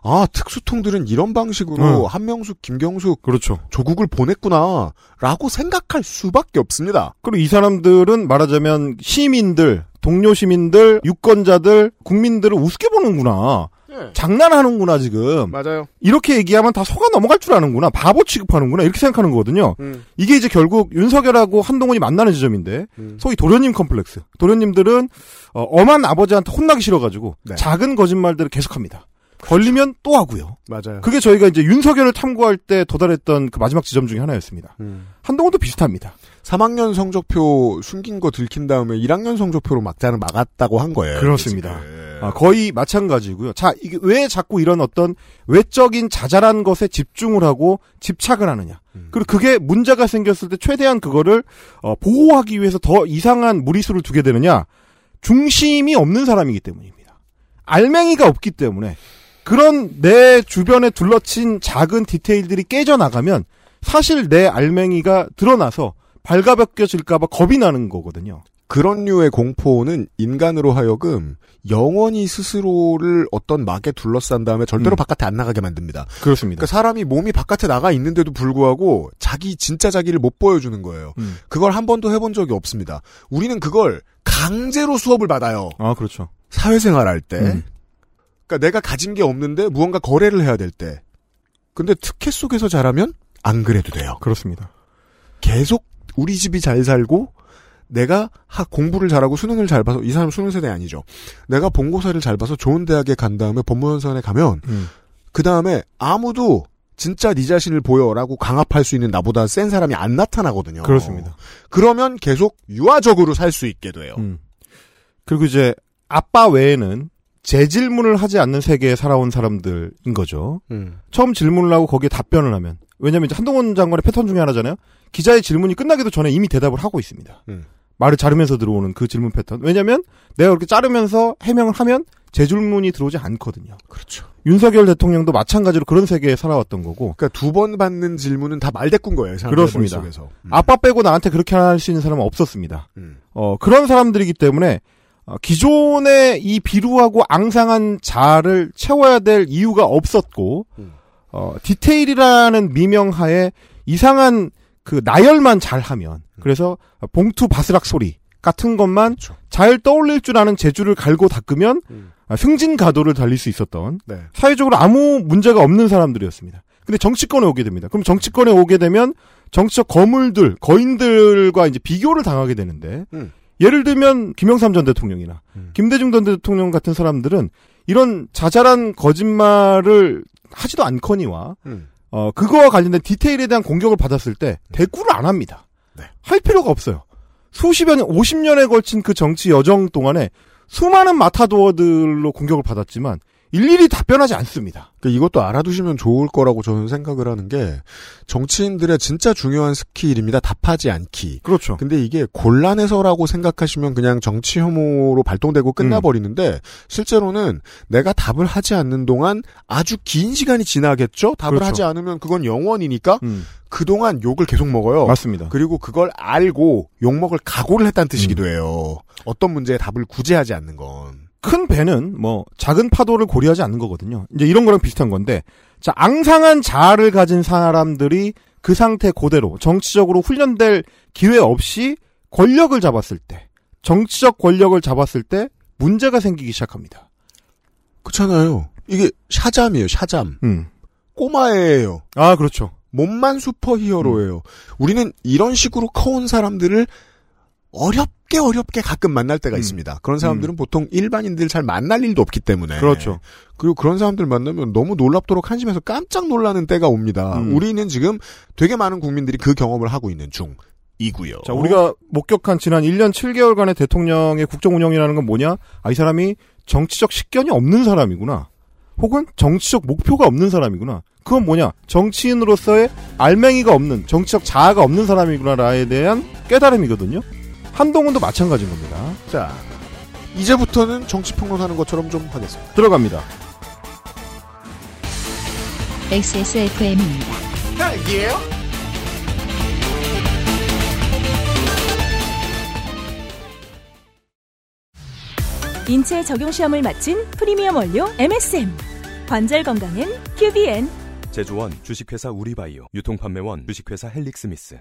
아, 특수통들은 이런 방식으로 한명숙, 김경숙, 그렇죠. 조국을 보냈구나 라고 생각할 수밖에 없습니다. 그리고 이 사람들은 말하자면 시민들, 동료 시민들, 유권자들, 국민들을 우습게 보는구나. 네. 장난하는구나 지금. 맞아요. 이렇게 얘기하면 다 속아 넘어갈 줄 아는구나. 바보 취급하는구나. 이렇게 생각하는 거거든요. 이게 이제 결국 윤석열하고 한동훈이 만나는 지점인데 소위 도련님 컴플렉스. 도련님들은 엄한 아버지한테 혼나기 싫어가지고 네. 작은 거짓말들을 계속합니다. 그렇죠. 걸리면 또 하고요. 맞아요. 그게 저희가 이제 윤석열을 탐구할 때 도달했던 그 마지막 지점 중에 하나였습니다. 한동훈도 비슷합니다. 3학년 성적표 숨긴 거 들킨 다음에 1학년 성적표로 막았다고 한 거예요. 그렇습니다. 아, 거의 마찬가지고요. 자, 이게 왜 자꾸 이런 어떤 외적인 자잘한 것에 집중을 하고 집착을 하느냐. 그리고 그게 문제가 생겼을 때 최대한 그거를 보호하기 위해서 더 이상한 무리수를 두게 되느냐. 중심이 없는 사람이기 때문입니다. 알맹이가 없기 때문에. 그런 내 주변에 둘러친 작은 디테일들이 깨져나가면 사실 내 알맹이가 드러나서 발가벗겨질까봐 겁이 나는 거거든요. 그런 류의 공포는 인간으로 하여금 영원히 스스로를 어떤 막에 둘러싼 다음에 절대로 바깥에 안 나가게 만듭니다. 그렇습니다. 그러니까 사람이 몸이 바깥에 나가 있는데도 불구하고 진짜 자기를 못 보여주는 거예요. 그걸 한 번도 해본 적이 없습니다. 우리는 그걸 강제로 수업을 받아요. 아, 그렇죠. 사회생활 할 때. 그러니까 내가 가진 게 없는데 무언가 거래를 해야 될 때 근데 특혜 속에서 자라면 안 그래도 돼요. 그렇습니다. 계속 우리 집이 잘 살고 내가 공부를 잘하고 수능을 잘 봐서, 이 사람 수능 세대 아니죠. 내가 본고사를 잘 봐서 좋은 대학에 간 다음에 법무연수원에 가면 그 다음에 아무도 진짜 네 자신을 보여라고 강압할 수 있는 나보다 센 사람이 안 나타나거든요. 그렇습니다. 그러면 계속 유아적으로 살 수 있게 돼요. 그리고 이제 아빠 외에는 재질문을 하지 않는 세계에 살아온 사람들인 거죠. 처음 질문을 하고 거기에 답변을 하면, 왜냐면 이제 한동훈 장관의 패턴 중에 하나잖아요. 기자의 질문이 끝나기도 전에 이미 대답을 하고 있습니다. 말을 자르면서 들어오는 그 질문 패턴. 왜냐면 내가 그렇게 자르면서 해명을 하면 재질문이 들어오지 않거든요. 그렇죠. 윤석열 대통령도 마찬가지로 그런 세계에 살아왔던 거고. 그러니까 두 번 받는 질문은 다 말대꾸인 거예요. 그렇습니다. 아빠 빼고 나한테 그렇게 할 수 있는 사람은 없었습니다. 그런 사람들이기 때문에 기존의 이 비루하고 앙상한 자아를 채워야 될 이유가 없었고, 디테일이라는 미명하에 이상한 그 나열만 잘하면, 그래서 봉투 바스락 소리 같은 것만 그렇죠. 잘 떠올릴 줄 아는 재주를 갈고 닦으면 승진가도를 달릴 수 있었던, 네. 사회적으로 아무 문제가 없는 사람들이었습니다. 근데 정치권에 오게 됩니다. 그럼 정치권에 오게 되면 정치적 거물들, 거인들과 이제 비교를 당하게 되는데, 예를 들면 김영삼 전 대통령이나 김대중 전 대통령 같은 사람들은 이런 자잘한 거짓말을 하지도 않거니와 그거와 관련된 디테일에 대한 공격을 받았을 때 대꾸를 안 합니다. 네. 할 필요가 없어요. 수십여 년, 50년에 걸친 그 정치 여정 동안에 수많은 마타도어들로 공격을 받았지만 일일이 답변하지 않습니다. 그러니까 이것도 알아두시면 좋을 거라고 저는 생각을 하는 게, 정치인들의 진짜 중요한 스킬입니다. 답하지 않기. 그렇죠. 근데 이게 곤란해서라고 생각하시면 그냥 정치 혐오로 발동되고 끝나버리는데, 실제로는 내가 답을 하지 않는 동안 아주 긴 시간이 지나겠죠? 답을 그렇죠. 하지 않으면 그건 영원이니까 그동안 욕을 계속 먹어요. 맞습니다. 그리고 그걸 알고 욕먹을 각오를 했다는 뜻이기도 해요. 어떤 문제에 답을 구제하지 않는 건. 큰 배는 뭐 작은 파도를 고려하지 않는 거거든요. 이제 이런 거랑 비슷한 건데, 자, 앙상한 자아를 가진 사람들이 그 상태 그대로 정치적으로 훈련될 기회 없이 권력을 잡았을 때, 정치적 권력을 잡았을 때 문제가 생기기 시작합니다. 그렇잖아요. 이게 샤잠이에요. 샤잠. 꼬마애예요. 아, 그렇죠. 몸만 슈퍼히어로예요. 우리는 이런 식으로 커온 사람들을 어렵게 가끔 만날 때가 있습니다. 그런 사람들은 보통 일반인들 잘 만날 일도 없기 때문에. 그렇죠. 그리고 그런 사람들 만나면 너무 놀랍도록 한심해서 깜짝 놀라는 때가 옵니다. 우리는 지금 되게 많은 국민들이 그 경험을 하고 있는 중이고요. 자, 우리가 목격한 지난 1년 7개월간의 대통령의 국정 운영이라는 건 뭐냐? 아, 이 사람이 정치적 식견이 없는 사람이구나. 혹은 정치적 목표가 없는 사람이구나. 그건 뭐냐? 정치인으로서의 알맹이가 없는, 정치적 자아가 없는 사람이구나라에 대한 깨달음이거든요. 한동훈도 마찬가지인 겁니다. 자, 이제부터는 정치평론하는 것처럼 좀 하겠습니다. 들어갑니다. XSFM입니다. 딸기예요? 인체 적용시험을 마친 프리미엄 원료 MSM. 관절 건강엔 QBN. 제조원 주식회사 우리바이오. 유통판매원 주식회사 헬릭스미스.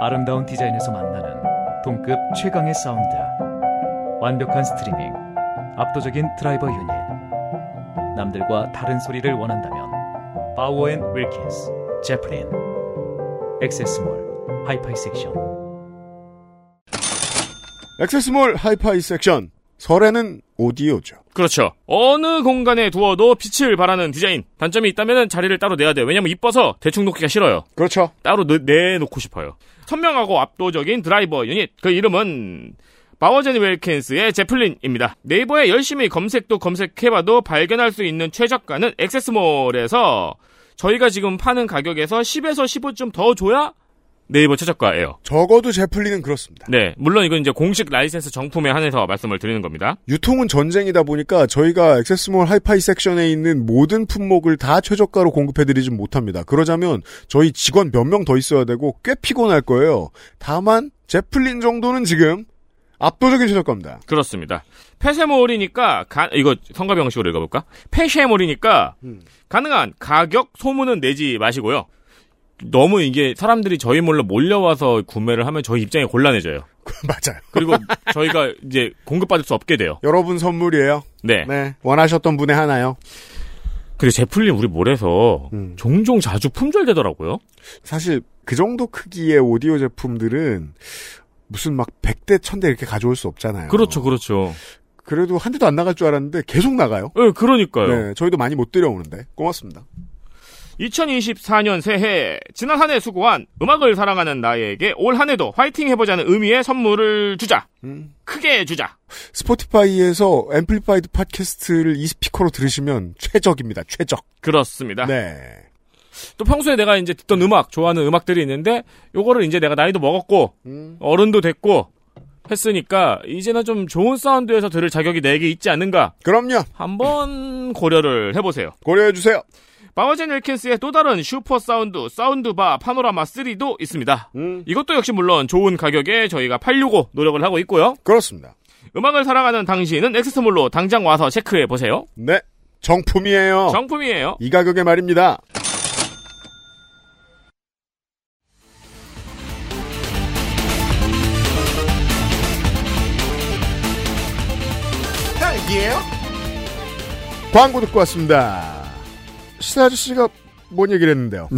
아름다운 디자인에서 만나는 동급 최강의 사운드, 완벽한 스트리밍, 압도적인 드라이버 유닛. 남들과 다른 소리를 원한다면 바워 앤 윌킨스, 제플린, 액세스몰 하이파이 섹션. 액세스몰 하이파이 섹션. 설에는 오디오죠. 그렇죠. 어느 공간에 두어도 빛을 발하는 디자인. 단점이 있다면 자리를 따로 내야 돼요. 왜냐면 이뻐서 대충 놓기가 싫어요. 그렇죠. 따로 내놓고 싶어요. 선명하고 압도적인 드라이버 유닛. 그 이름은 바워젠 웰켄스의 제플린입니다. 네이버에 열심히 검색도 검색해봐도 발견할 수 있는 최저가는 액세스몰에서 저희가 지금 파는 가격에서 10에서 15쯤 더 줘야 네이버 최저가예요. 적어도 제플린은 그렇습니다. 네, 물론 이건 이제 공식 라이센스 정품에 한해서 말씀을 드리는 겁니다. 유통은 전쟁이다 보니까 저희가 액세스몰 하이파이 섹션에 있는 모든 품목을 다 최저가로 공급해드리진 못합니다. 그러자면 저희 직원 몇 명 더 있어야 되고 꽤 피곤할 거예요. 다만 제플린 정도는 지금 압도적인 최저가입니다. 그렇습니다. 폐쇄몰이니까 이거 성가병 형식으로 읽어볼까? 폐쇄몰이니까 가능한 가격 소문은 내지 마시고요. 너무 이게 사람들이 저희 몰로 몰려와서 구매를 하면 저희 입장이 곤란해져요. 맞아요. 그리고 저희가 이제 공급받을 수 없게 돼요. 여러분 선물이에요. 네. 네. 원하셨던 분의 하나요. 그리고 제플린 우리 몰에서 종종 자주 품절되더라고요. 사실 그 정도 크기의 오디오 제품들은 무슨 막 100대, 1000대 이렇게 가져올 수 없잖아요. 그렇죠, 그렇죠. 그래도 한 대도 안 나갈 줄 알았는데 계속 나가요. 네, 그러니까요. 네, 저희도 많이 못 들여오는데. 고맙습니다. 2024년 새해, 지난 한 해 수고한 음악을 사랑하는 나에게 올 한 해도 화이팅 해보자는 의미의 선물을 주자. 크게 주자. 스포티파이에서 앰플리파이드 팟캐스트를 이 스피커로 들으시면 최적입니다. 최적. 그렇습니다. 네. 또 평소에 내가 이제 듣던 음악, 좋아하는 음악들이 있는데 요거를 이제 내가 나이도 먹었고 어른도 됐고 했으니까 이제는 좀 좋은 사운드에서 들을 자격이 내게 있지 않는가. 그럼요. 한번 고려를 해보세요. 고려해주세요. 바워젠 윌킨스의 또 다른 슈퍼 사운드바 파노라마 3도 있습니다. 이것도 역시 물론 좋은 가격에 저희가 팔려고 노력을 하고 있고요. 그렇습니다. 음악을 사랑하는 당신은 액세스몰로 당장 와서 체크해보세요. 네. 정품이에요. 정품이에요. 이 가격에 말입니다. 딸기예요? 광고 듣고 왔습니다. 시사 아저씨가 뭔 얘기를 했는데요?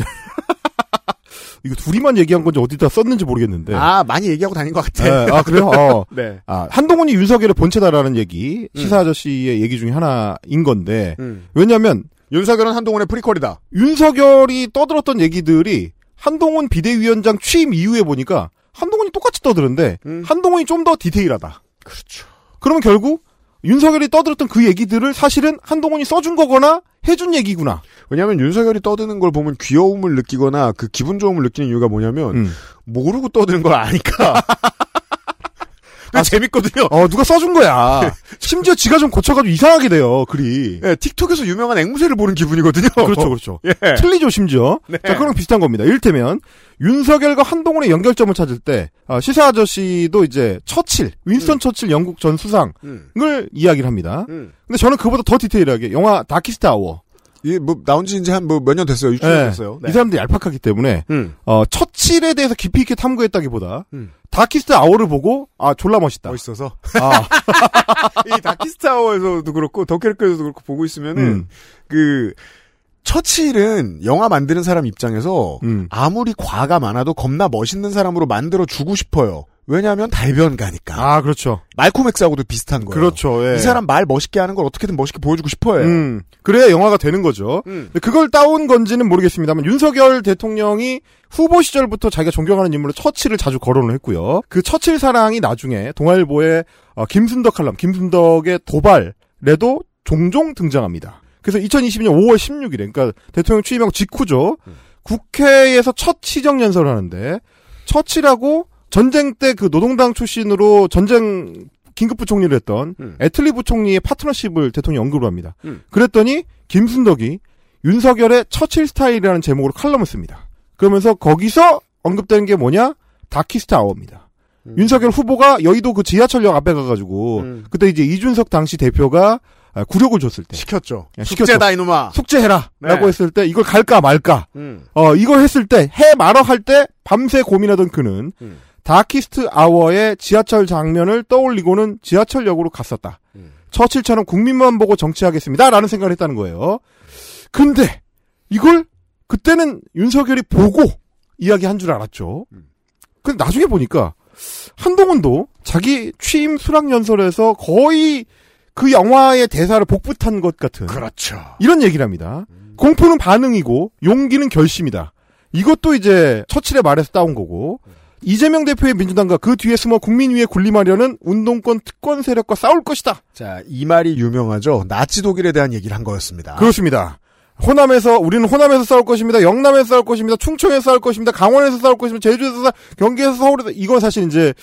이거 둘이만 얘기한 건지 어디다 썼는지 모르겠는데. 아, 많이 얘기하고 다닌 것 같아. 네. 아, 그래요? 네. 아, 한동훈이 윤석열의 본체다라는 얘기, 시사 아저씨의 얘기 중에 하나인 건데, 왜냐면, 윤석열은 한동훈의 프리퀄이다. 윤석열이 떠들었던 얘기들이 한동훈 비대위원장 취임 이후에 보니까 한동훈이 똑같이 떠드는데, 한동훈이 좀 더 디테일하다. 그렇죠. 그러면 결국, 윤석열이 떠들었던 그 얘기들을 사실은 한동훈이 써준 거거나 해준 얘기구나. 왜냐하면 윤석열이 떠드는 걸 보면 귀여움을 느끼거나 그 기분 좋음을 느끼는 이유가 뭐냐면 모르고 떠드는 걸 아니까. 아, 재밌거든요. 누가 써준 거야. 심지어 지가 좀 고쳐가지고 이상하게 돼요, 글이. 예, 틱톡에서 유명한 앵무새를 보는 기분이거든요. 그렇죠, 그렇죠. 예. 틀리죠, 심지어. 네. 자, 그런 비슷한 겁니다. 이를테면, 윤석열과 한동훈의 연결점을 찾을 때, 시사 아저씨도 이제, 처칠, 윈스턴 처칠 영국 전 수상을 이야기를 합니다. 근데 저는 그보다 더 디테일하게, 영화 다키스트 아워. 이, 나온 지 이제 한 몇 년 됐어요. 6년 됐어요. 네. 이 사람들이 얄팍하기 때문에, 처칠에 대해서 깊이 있게 탐구했다기보다, 다키스트 아워를 보고, 아, 졸라 멋있다. 멋있어서? 아. 이 다키스트 아워에서도 그렇고, 더케르크에서도 그렇고 보고 있으면은, 처칠은 영화 만드는 사람 입장에서, 아무리 과가 많아도 겁나 멋있는 사람으로 만들어주고 싶어요. 왜냐하면 달변가니까. 아, 그렇죠. 말콤 엑스하고도 비슷한 거예요. 그렇죠. 예. 이 사람 말 멋있게 하는 걸 어떻게든 멋있게 보여주고 싶어요. 그래야 영화가 되는 거죠. 그걸 따온 건지는 모르겠습니다만 윤석열 대통령이 후보 시절부터 자기가 존경하는 인물로 처칠을 자주 거론을 했고요. 그 처칠 사랑이 나중에 동아일보의 김순덕 칼럼, 김순덕의 도발에도 종종 등장합니다. 그래서 2020년 5월 16일에 그러니까 대통령 취임하고 직후죠. 국회에서 첫 시정연설을 하는데 처칠하고 전쟁 때 그 노동당 출신으로 전쟁 긴급부총리를 했던 애틀리 부총리의 파트너십을 대통령이 언급을 합니다. 그랬더니 김순덕이 윤석열의 처칠 스타일이라는 제목으로 칼럼을 씁니다. 그러면서 거기서 언급되는 게 뭐냐? 다키스트 아워입니다. 윤석열 후보가 여의도 그 지하철역 앞에 가가지고 그때 이제 이준석 당시 대표가 굴욕을 줬을 때 시켰죠. 숙제다 이놈아. 숙제해라. 네. 라고 했을 때 이걸 갈까 말까. 이걸 했을 때 해 말어 할 때 밤새 고민하던 그는 다키스트 아워의 지하철 장면을 떠올리고는 지하철역으로 갔었다. 처칠처럼 국민만 보고 정치하겠습니다. 라는 생각을 했다는 거예요. 근데 이걸 그때는 윤석열이 보고 이야기한 줄 알았죠. 근데 나중에 보니까 한동훈도 자기 취임 수락연설에서 거의 그 영화의 대사를 복붙한 것 같은. 그렇죠. 이런 얘기를 합니다. 공포는 반응이고 용기는 결심이다. 이것도 이제 처칠의 말에서 따온 거고 이재명 대표의 민주당과 그 뒤에 숨어 국민 위에 군림하려는 운동권 특권 세력과 싸울 것이다. 자, 이 말이 유명하죠. 나치 독일에 대한 얘기를 한 거였습니다. 그렇습니다. 호남에서 우리는 호남에서 싸울 것입니다. 영남에서 싸울 것입니다. 충청에서 싸울 것입니다. 강원에서 싸울 것입니다. 제주에서 경기에서 서울에서 이건 사실 이제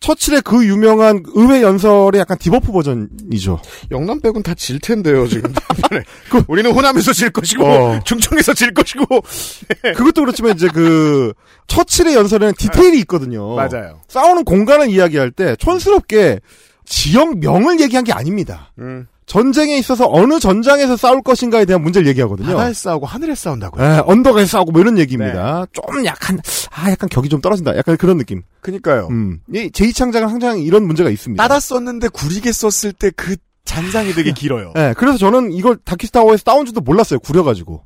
처칠의 그 유명한 의회 연설의 약간 디버프 버전이죠. 영남 빼곤 다 질 텐데요 지금. 그, 우리는 호남에서 질 것이고 충청에서 질 것이고. 그것도 그렇지만 이제 그 처칠의 연설에는 디테일이 있거든요. 맞아요. 싸우는 공간을 이야기할 때 촌스럽게 지역명을 얘기한 게 아닙니다. 전쟁에 있어서 어느 전장에서 싸울 것인가에 대한 문제를 얘기하거든요. 바다에 싸우고 하늘에 싸운다고요. 네, 언덕에 싸우고 뭐 이런 얘기입니다. 네. 좀 약간 약간 격이 좀 떨어진다. 약간 그런 느낌. 그러니까요. 이 제2창작은 항상 이런 문제가 있습니다. 따다 썼는데 구리게 썼을 때 그 잔상이 되게 길어요. 네, 그래서 저는 이걸 다키스타워에서 따온 줄도 몰랐어요. 구려가지고.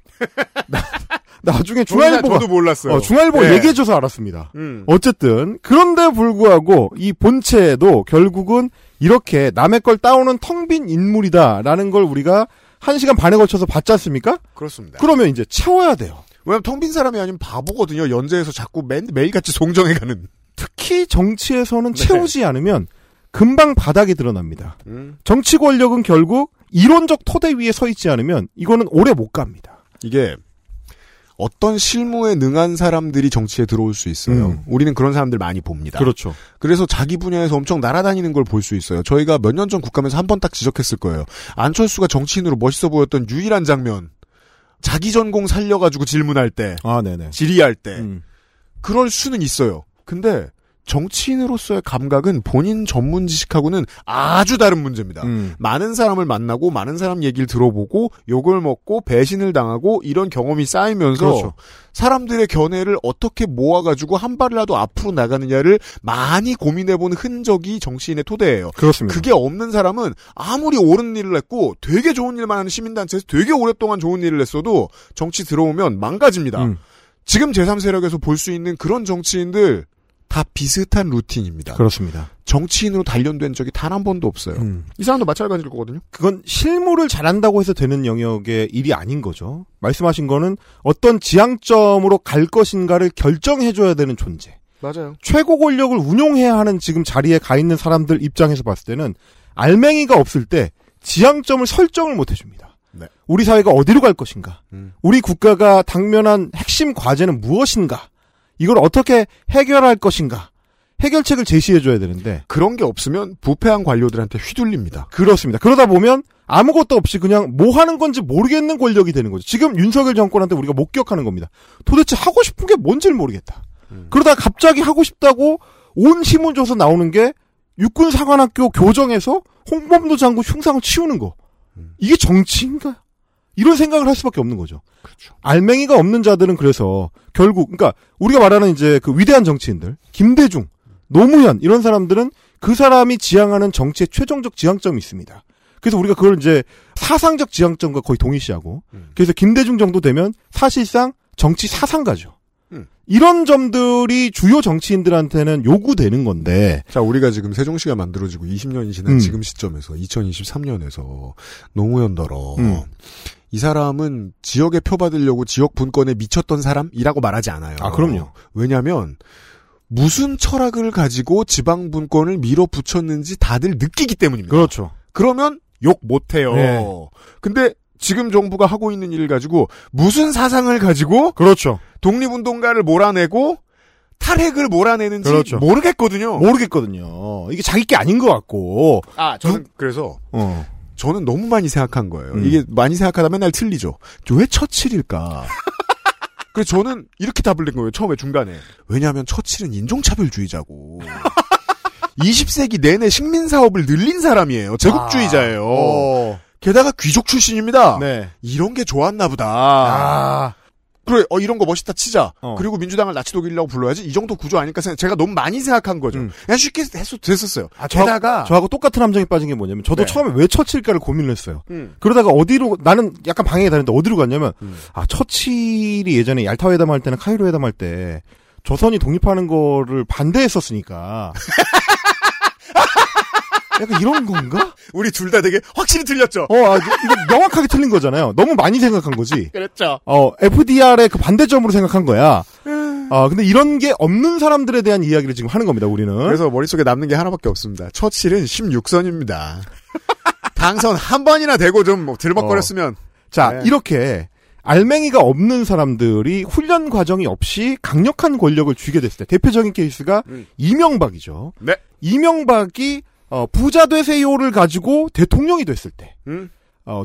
나중에 중앙일보가 저도 몰랐어요. 중앙일보가 네. 얘기해줘서 알았습니다. 어쨌든 그런데 불구하고 이 본체도 결국은 이렇게 남의 걸 따오는 텅빈 인물이다라는 걸 우리가 1시간 반에 걸쳐서 봤지 않습니까? 그렇습니다. 그러면 이제 채워야 돼요. 왜냐면 텅빈 사람이 아니면 바보거든요. 연재에서 자꾸 매일같이 송정해가는. 특히 정치에서는 네. 채우지 않으면 금방 바닥이 드러납니다. 정치 권력은 결국 이론적 토대 위에 서 있지 않으면 이거는 오래 못 갑니다. 이게 어떤 실무에 능한 사람들이 정치에 들어올 수 있어요. 우리는 그런 사람들 많이 봅니다. 그렇죠. 그래서 자기 분야에서 엄청 날아다니는 걸 볼 수 있어요. 저희가 몇 년 전 국감에서 한 번 딱 지적했을 거예요. 안철수가 정치인으로 멋있어 보였던 유일한 장면. 자기 전공 살려가지고 질문할 때. 아, 네네. 질의할 때. 그럴 수는 있어요. 근데 정치인으로서의 감각은 본인 전문 지식하고는 아주 다른 문제입니다. 많은 사람을 만나고 많은 사람 얘기를 들어보고 욕을 먹고 배신을 당하고 이런 경험이 쌓이면서 그렇죠. 사람들의 견해를 어떻게 모아가지고 한 발이라도 앞으로 나가느냐를 많이 고민해본 흔적이 정치인의 토대예요. 그렇습니다. 그게 없는 사람은 아무리 옳은 일을 했고 되게 좋은 일만 하는 시민단체에서 되게 오랫동안 좋은 일을 했어도 정치 들어오면 망가집니다. 지금 제3세력에서 볼 수 있는 그런 정치인들 다 비슷한 루틴입니다. 그렇습니다. 정치인으로 단련된 적이 단 한 번도 없어요. 이 사람도 마찬가지일 거거든요. 그건 실무를 잘한다고 해서 되는 영역의 일이 아닌 거죠. 말씀하신 거는 어떤 지향점으로 갈 것인가를 결정해줘야 되는 존재. 맞아요. 최고 권력을 운용해야 하는 지금 자리에 가 있는 사람들 입장에서 봤을 때는 알맹이가 없을 때 지향점을 설정을 못 해줍니다. 네. 우리 사회가 어디로 갈 것인가? 우리 국가가 당면한 핵심 과제는 무엇인가? 이걸 어떻게 해결할 것인가? 해결책을 제시해줘야 되는데 그런 게 없으면 부패한 관료들한테 휘둘립니다. 그렇습니다. 그러다 보면 아무것도 없이 그냥 뭐 하는 건지 모르겠는 권력이 되는 거죠. 지금 윤석열 정권한테 우리가 목격하는 겁니다. 도대체 하고 싶은 게 뭔지를 모르겠다. 그러다 갑자기 하고 싶다고 온 힘을 줘서 나오는 게 육군사관학교 교정에서 홍범도 장군 흉상을 치우는 거. 이게 정치인가? 이런 생각을 할 수밖에 없는 거죠. 그렇죠. 알맹이가 없는 자들은 그래서 결국 그러니까 우리가 말하는 이제 그 위대한 정치인들 김대중, 노무현 이런 사람들은 그 사람이 지향하는 정치의 최종적 지향점이 있습니다. 그래서 우리가 그걸 이제 사상적 지향점과 거의 동일시하고 그래서 김대중 정도 되면 사실상 정치 사상가죠. 이런 점들이 주요 정치인들한테는 요구되는 건데 자 우리가 지금 세종시가 만들어지고 20년이 지난 지금 시점에서 2023년에서 노무현더러 이 사람은 지역에 표받으려고 지역 분권에 미쳤던 사람이라고 말하지 않아요. 아, 그럼요. 왜냐면 무슨 철학을 가지고 지방 분권을 밀어붙였는지 다들 느끼기 때문입니다. 그렇죠. 그러면 욕 못해요. 네. 근데 지금 정부가 하고 있는 일을 가지고 무슨 사상을 가지고 그렇죠. 독립운동가를 몰아내고 탈핵을 몰아내는지 그렇죠. 모르겠거든요. 이게 자기 게 아닌 것 같고. 아, 저는 그래서 저는 너무 많이 생각한 거예요. 이게 많이 생각하다 맨날 틀리죠. 왜 처칠일까? 그래서 저는 이렇게 답을 낸 거예요. 처음에 중간에. 왜냐하면 처칠은 인종차별주의자고 20세기 내내 식민사업을 늘린 사람이에요. 제국주의자예요. 게다가 귀족 출신입니다. 네. 이런 게 좋았나 보다. 그래, 이런 거 멋있다 치자. 그리고 민주당을 나치 독일이라고 불러야지. 이 정도 구조 아닐까 생각. 제가 너무 많이 생각한 거죠. 그냥 쉽게 해서 됐었어요. 게다가 저하고 똑같은 함정에 빠진 게 뭐냐면 저도 네. 처음에 왜 처칠일까를 고민을 했어요. 그러다가 어디로 나는 약간 방향이 다른데 어디로 갔냐면 처칠이 예전에 얄타 회담할 때나 카이로 회담할 때 조선이 독립하는 거를 반대했었으니까. 약간 이런 건가? 우리 둘 다 되게 확실히 틀렸죠? 이거 명확하게 틀린 거잖아요. 너무 많이 생각한 거지. 그렇죠. FDR의 그 반대점으로 생각한 거야. 근데 이런 게 없는 사람들에 대한 이야기를 지금 하는 겁니다, 우리는. 그래서 머릿속에 남는 게 하나밖에 없습니다. 처칠은 16선입니다. 당선 한 번이나 되고 좀 들먹거렸으면. 자, 네. 이렇게 알맹이가 없는 사람들이 훈련 과정이 없이 강력한 권력을 쥐게 됐을 때 대표적인 케이스가 이명박이죠. 네. 이명박이 부자 되세요를 가지고 대통령이 됐을 때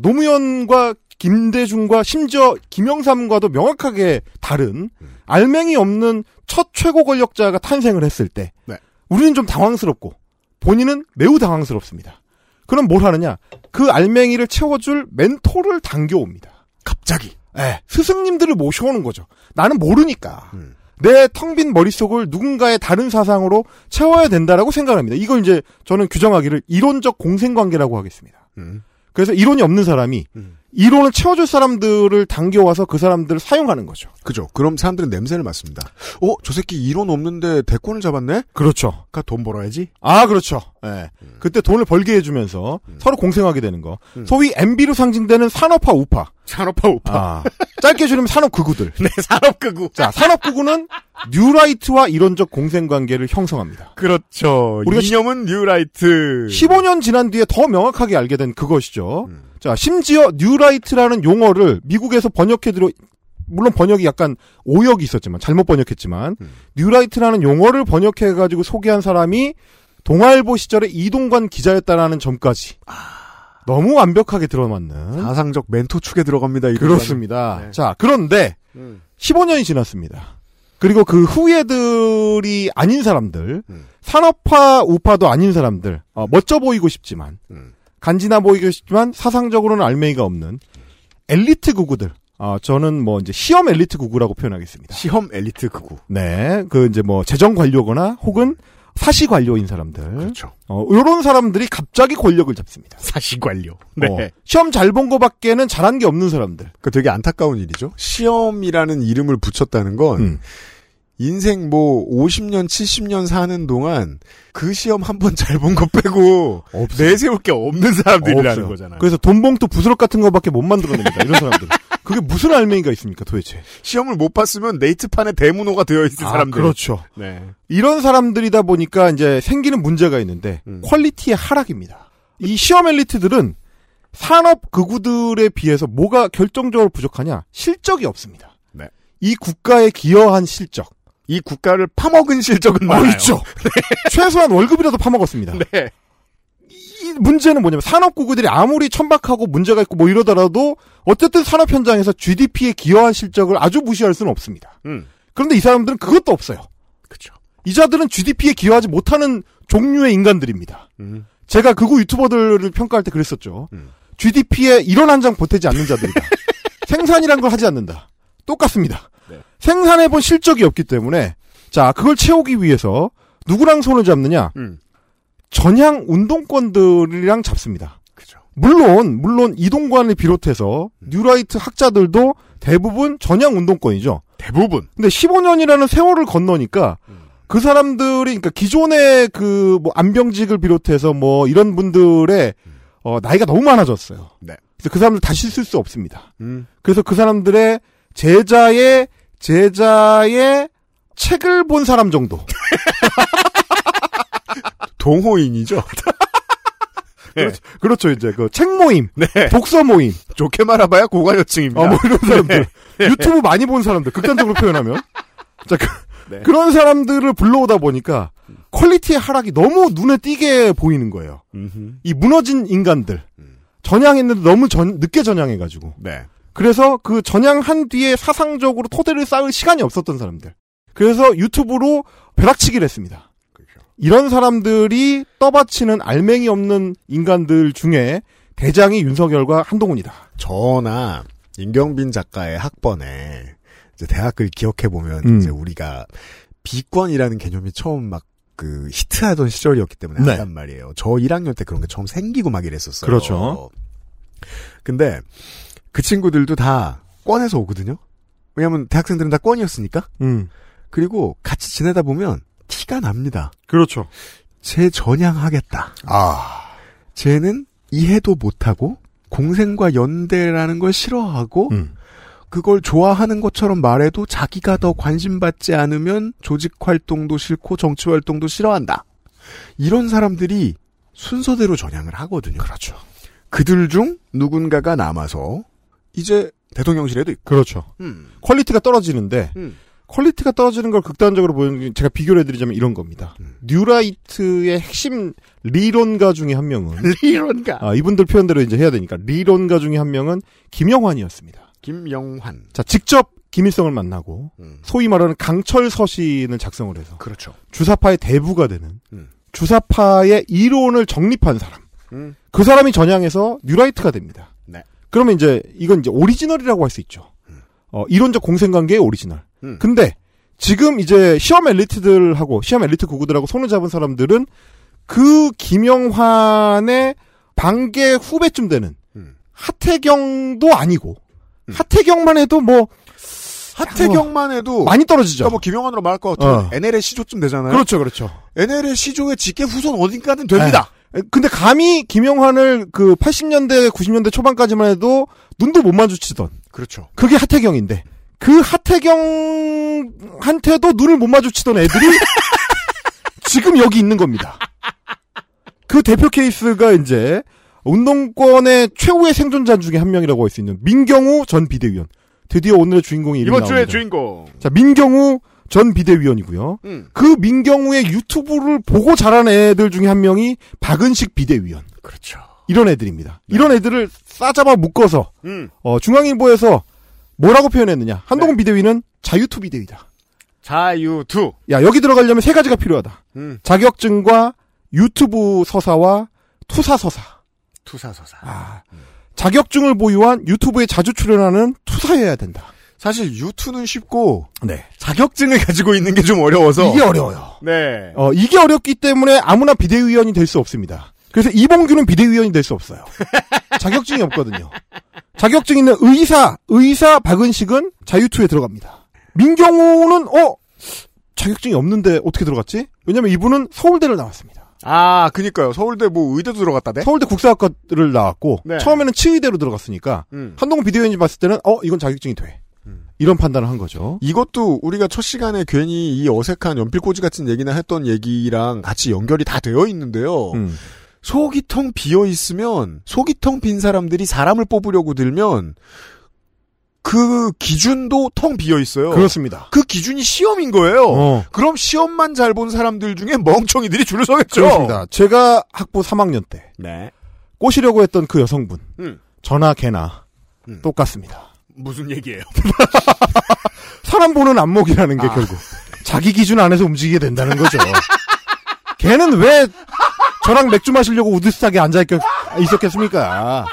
노무현과 김대중과 심지어 김영삼과도 명확하게 다른 알맹이 없는 첫 최고 권력자가 탄생을 했을 때 네. 우리는 좀 당황스럽고 본인은 매우 당황스럽습니다. 그럼 뭘 하느냐? 그 알맹이를 채워줄 멘토를 당겨옵니다. 갑자기. 네, 스승님들을 모셔오는 거죠. 나는 모르니까. 내 텅 빈 머릿속을 누군가의 다른 사상으로 채워야 된다라고 생각합니다. 이걸 이제 저는 규정하기를 이론적 공생관계라고 하겠습니다. 그래서 이론이 없는 사람이 이론을 채워줄 사람들을 당겨와서 그 사람들을 사용하는 거죠. 그죠. 그럼 사람들은 냄새를 맡습니다. 저 새끼 이론 없는데 대권을 잡았네? 그렇죠. 그러니까 돈 벌어야지. 아, 그렇죠. 네. 그때 돈을 벌게 해주면서 서로 공생하게 되는 거. 소위 MB로 상징되는 산업화 우파. 산업화 우파. 아, 짧게 줄이면 산업극우들. 네, 산업극우. 자, 산업극우는 뉴라이트와 이론적 공생관계를 형성합니다. 그렇죠. 우리가 이념은 뉴라이트. 15년 지난 뒤에 더 명확하게 알게 된 그것이죠. 자, 심지어 뉴라이트라는 용어를 미국에서 번역해들어 물론 번역이 약간 오역이 있었지만 잘못 번역했지만 뉴라이트라는 용어를 번역해가지고 소개한 사람이 동아일보 시절에 이동관 기자였다라는 점까지 너무 완벽하게 들어맞는 사상적 멘토 축에 들어갑니다. 그렇습니다. 네. 자, 그런데 15년이 지났습니다. 그리고 그 후예들이 아닌 사람들 산업화 우파도 아닌 사람들 멋져 보이고 싶지만 간지나 보이고 싶지만 사상적으로는 알맹이가 없는 엘리트 구구들. 저는 이제 시험 엘리트 구구라고 표현하겠습니다. 시험 엘리트 구구. 네. 이제 재정 관료거나 혹은 사시 관료인 사람들. 그렇죠. 요런 사람들이 갑자기 권력을 잡습니다. 사시 관료. 네. 시험 잘 본 거 밖에는 잘한 게 없는 사람들. 그 되게 안타까운 일이죠. 시험이라는 이름을 붙였다는 건, 인생 50년, 70년 사는 동안 그 시험 한 번 잘 본 거 빼고 없어요. 내세울 게 없는 사람들이라는 없어요. 거잖아요. 그래서 돈봉투 부스럭 같은 거밖에 못 만들어냅니다. 이런 사람들. 그게 무슨 알맹이가 있습니까 도대체. 시험을 못 봤으면 네이트판에 대문호가 되어있을 사람들. 그렇죠. 네. 이런 사람들이다 보니까 이제 생기는 문제가 있는데 퀄리티의 하락입니다. 이 시험 엘리트들은 산업 극우들에 비해서 뭐가 결정적으로 부족하냐. 실적이 없습니다. 네. 이 국가에 기여한 실적. 이 국가를 파먹은 실적은 많아요. 있죠. 네. 최소한 월급이라도 파먹었습니다. 네. 이 문제는 뭐냐면 산업국들이 아무리 천박하고 문제가 있고 이러더라도 어쨌든 산업 현장에서 GDP에 기여한 실적을 아주 무시할 수는 없습니다. 그런데 이 사람들은 그것도 없어요. 그렇죠. 이 자들은 GDP에 기여하지 못하는 종류의 인간들입니다. 제가 극우 유튜버들을 평가할 때 그랬었죠. GDP에 이런 한 장 보태지 않는 자들이다. 생산이란 걸 하지 않는다. 똑같습니다. 네. 생산해본 실적이 없기 때문에 자 그걸 채우기 위해서 누구랑 손을 잡느냐 전향 운동권들이랑 잡습니다. 그죠. 물론 이동관을 비롯해서 뉴라이트 학자들도 대부분 전향 운동권이죠. 대부분. 근데 15년이라는 세월을 건너니까 그 사람들이 그러니까 기존의 안병직을 비롯해서 이런 분들의 나이가 너무 많아졌어요. 네. 그래서 그 사람들 다시 쓸 수 없습니다. 그래서 그 사람들의 제자의 책을 본 사람 정도. 동호인이죠. 네. 그렇죠. 이제 책 모임, 네. 독서 모임. 좋게 말해봐야 고관여층입니다. 이런 사람들. 네. 유튜브 많이 본 사람들. 극단적으로 표현하면. 자, 네. 그런 사람들을 불러오다 보니까 퀄리티의 하락이 너무 눈에 띄게 보이는 거예요. 이 무너진 인간들. 전향했는데 너무 늦게 전향해가지고. 네. 그래서 그 전향한 뒤에 사상적으로 토대를 쌓을 시간이 없었던 사람들. 그래서 유튜브로 벼락치기를 했습니다. 그렇죠. 이런 사람들이 떠받치는 알맹이 없는 인간들 중에 대장이 윤석열과 한동훈이다. 저나 임경빈 작가의 학번에 이제 대학을 기억해보면 이제 우리가 비권이라는 개념이 처음 막 히트하던 시절이었기 때문에 네. 한단 말이에요. 저 1학년 때 그런 게 처음 생기고 막 이랬었어요. 그렇죠. 근데 그 친구들도 다 권에서 오거든요. 왜냐하면 대학생들은 다 권이었으니까. 그리고 같이 지내다 보면 티가 납니다. 그렇죠. 쟤 전향하겠다. 쟤는 이해도 못하고 공생과 연대라는 걸 싫어하고 그걸 좋아하는 것처럼 말해도 자기가 더 관심받지 않으면 조직활동도 싫고 정치활동도 싫어한다. 이런 사람들이 순서대로 전향을 하거든요. 그렇죠. 그들 중 누군가가 남아서 이제 대통령실에도 있고. 그렇죠. 퀄리티가 떨어지는데 퀄리티가 떨어지는 걸 극단적으로 보는 게 제가 비교를 해드리자면 이런 겁니다. 뉴라이트의 핵심 리론가 중에 한 명은 리론가. 아, 이분들 표현대로 이제 해야 되니까 리론가 중에 한 명은 김영환이었습니다. 김영환. 자, 직접 김일성을 만나고 소위 말하는 강철 서신을 작성을 해서 그렇죠. 주사파의 대부가 되는 주사파의 이론을 정립한 사람. 그 사람이 전향해서 뉴라이트가 됩니다. 네. 그러면 이제 이건 이제 오리지널이라고 할 수 있죠. 이론적 공생관계의 오리지널. 근데 지금 이제 시험 엘리트들하고 시험 엘리트 구구들하고 손을 잡은 사람들은 그 김영환의 반계 후배쯤 되는 하태경도 아니고 하태경만 해도 뭐 하태경만 해도 많이 떨어지죠. 그러니까 뭐 김영환으로 말할 것 같으면 NL의 시조쯤 되잖아요. 그렇죠, 그렇죠. NL의 시조의 직계 후손 어딘가는 됩니다. 에. 근데 감히 김영환을 그 80년대, 90년대 초반까지만 해도 눈도 못 마주치던. 그렇죠. 그게 하태경인데 그 하태경한테도 눈을 못 마주치던 애들이 지금 여기 있는 겁니다. 그 대표 케이스가 이제 운동권의 최후의 생존자 중에 한 명이라고 할 수 있는 민경우 전 비대위원. 드디어 오늘의 주인공이 이름이 나옵니다. 이번 주의 주인공. 자, 민경우 전 비대위원이고요. 그 민경우의 유튜브를 보고 자란 애들 중에 한 명이 박은식 비대위원. 그렇죠. 이런 애들입니다. 네. 이런 애들을 싸잡아 묶어서 중앙일보에서 뭐라고 표현했느냐. 한동훈 네. 비대위는 자유투 비대위다. 자유투. 야, 여기 들어가려면 세 가지가 필요하다. 자격증과 유튜브 서사와 투사 서사. 투사 서사. 아. 자격증을 보유한 유튜브에 자주 출연하는 투사여야 된다. 사실 유튜는 쉽고 네. 자격증을 가지고 있는 게 좀 어려워서 이게 어려워요. 네. 이게 어렵기 때문에 아무나 비대위원이 될 수 없습니다. 그래서 이봉규는 비대위원이 될 수 없어요. 자격증이 없거든요. 자격증 있는 의사 박은식은 자유투에 들어갑니다. 민경우는 자격증이 없는데 어떻게 들어갔지? 왜냐면 이분은 서울대를 나왔습니다. 아, 그니까요. 서울대 뭐 의대도 들어갔다네? 서울대 국사학과를 나왔고 네. 처음에는 치의대로 들어갔으니까 한동훈 비대위원이 봤을 때는 이건 자격증이 돼. 이런 판단을 한 거죠. 이것도 우리가 첫 시간에 괜히 이 어색한 연필꽂이 같은 얘기나 했던 얘기랑 같이 연결이 다 되어 있는데요. 속이통 비어 있으면 속이통 빈 사람들이 사람을 뽑으려고 들면 그 기준도 텅 비어 있어요. 그렇습니다. 그 기준이 시험인 거예요. 그럼 시험만 잘 본 사람들 중에 멍청이들이 줄을 서겠죠. 그렇습니다. 제가 학부 3학년 때 네. 꼬시려고 했던 그 여성분 저나 걔나 똑같습니다. 무슨 얘기예요? 사람 보는 안목이라는 게 결국 자기 기준 안에서 움직이게 된다는 거죠. 걔는 왜 저랑 맥주 마시려고 우드스탁에 앉아 있었겠습니까?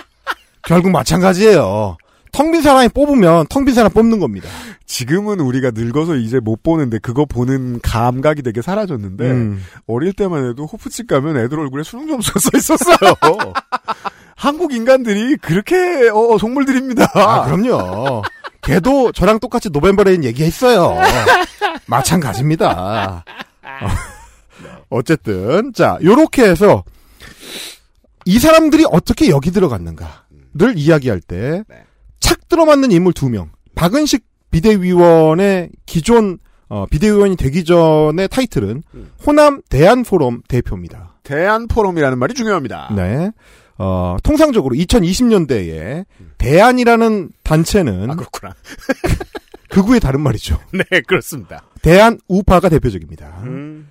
결국 마찬가지예요. 텅빈 사람이 뽑으면 텅빈 사람 뽑는 겁니다. 지금은 우리가 늙어서 이제 못 보는데 그거 보는 감각이 되게 사라졌는데 어릴 때만 해도 호프집 가면 애들 얼굴에 수능 점수가 써 있었어요. 한국 인간들이 그렇게 속물들입니다. 아, 그럼요. 걔도 저랑 똑같이 노벤버레인 얘기했어요. 마찬가지입니다. 어쨌든 자, 요렇게 해서 이 사람들이 어떻게 여기 들어갔는가를 이야기할 때 착 들어맞는 인물 두 명. 박은식 비대위원의 기존 비대위원이 되기 전의 타이틀은 호남 대한포럼 대표입니다. 대한포럼이라는 말이 중요합니다. 네. 통상적으로 2020년대에 대한이라는 단체는 그렇구나. 극우의 다른 말이죠. 네, 그렇습니다. 대한 우파가 대표적입니다.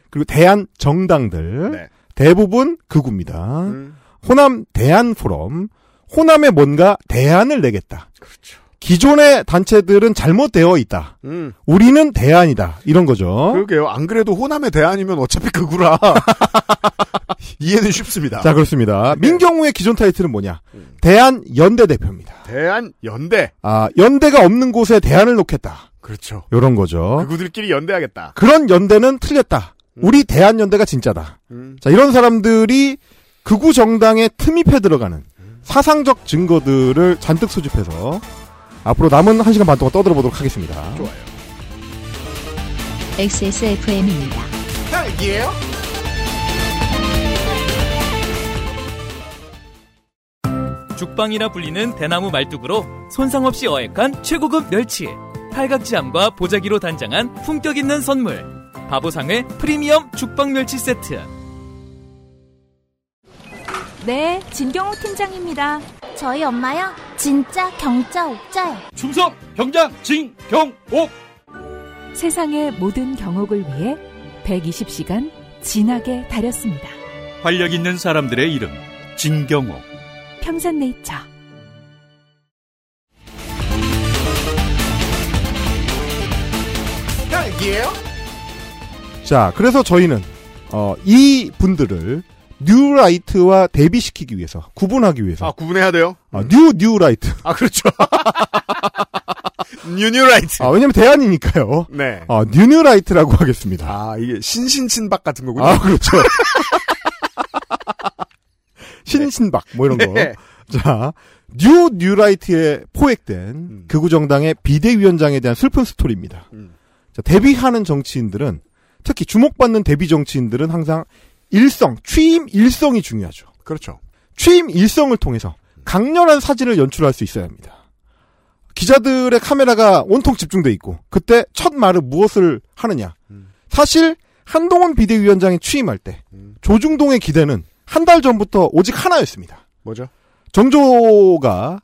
그리고 대한 정당들 네. 대부분 극우입니다. 호남 대한 포럼. 호남에 뭔가 대안을 내겠다. 그렇죠. 기존의 단체들은 잘못되어 있다. 우리는 대안이다. 이런 거죠. 그러게요. 안 그래도 호남의 대안이면 어차피 그구라. 이해는 쉽습니다. 자, 그렇습니다. 네. 민경우의 기존 타이틀은 뭐냐? 대한연대 대표입니다. 대한연대. 아, 연대가 없는 곳에 대안을 놓겠다. 그렇죠. 요런 거죠. 그구들끼리 연대하겠다. 그런 연대는 틀렸다. 우리 대한연대가 진짜다. 자, 이런 사람들이 극우 정당에 틈입해 들어가는 사상적 증거들을 잔뜩 수집해서 앞으로 남은 1시간 반 동안 떠들어보도록 하겠습니다. 좋아요. XSFM입니다. 헬기예요? 죽방이라 불리는 대나무 말뚝으로 손상 없이 어획한 최고급 멸치, 팔각지함과 보자기로 단장한 품격 있는 선물, 바보상의 프리미엄 죽방 멸치 세트. 네, 진경호 팀장입니다. 저희 엄마요? 진짜 경자 옥자요. 충성 경장 진경옥. 세상의 모든 경옥을 위해 120시간 진하게 다렸습니다. 활력 있는 사람들의 이름 진경옥. 평산네이처. 딸기예요? 자, 그래서 저희는 이 분들을 뉴라이트와 대비시키기 위해서, 구분하기 위해서. 아, 구분해야 돼요? 아, 뉴라이트. 아, 그렇죠. 뉴라이트. 아, 왜냐면 대안이니까요. 네. 아, 뉴라이트라고 하겠습니다. 아, 이게 신신친박 같은 거군요. 아, 그렇죠. 신신박, 뭐 이런 거. 네. 자, 뉴라이트에 포획된 극우정당의 비대위원장에 대한 슬픈 스토리입니다. 자, 데뷔하는 정치인들은, 특히 주목받는 데뷔 정치인들은 항상 일성, 취임 일성이 중요하죠. 그렇죠. 취임 일성을 통해서 강렬한 사진을 연출할 수 있어야 합니다. 기자들의 카메라가 온통 집중돼 있고 그때 첫 말은 무엇을 하느냐. 사실 한동훈 비대위원장이 취임할 때 조중동의 기대는 한 달 전부터 오직 하나였습니다. 뭐죠? 정조가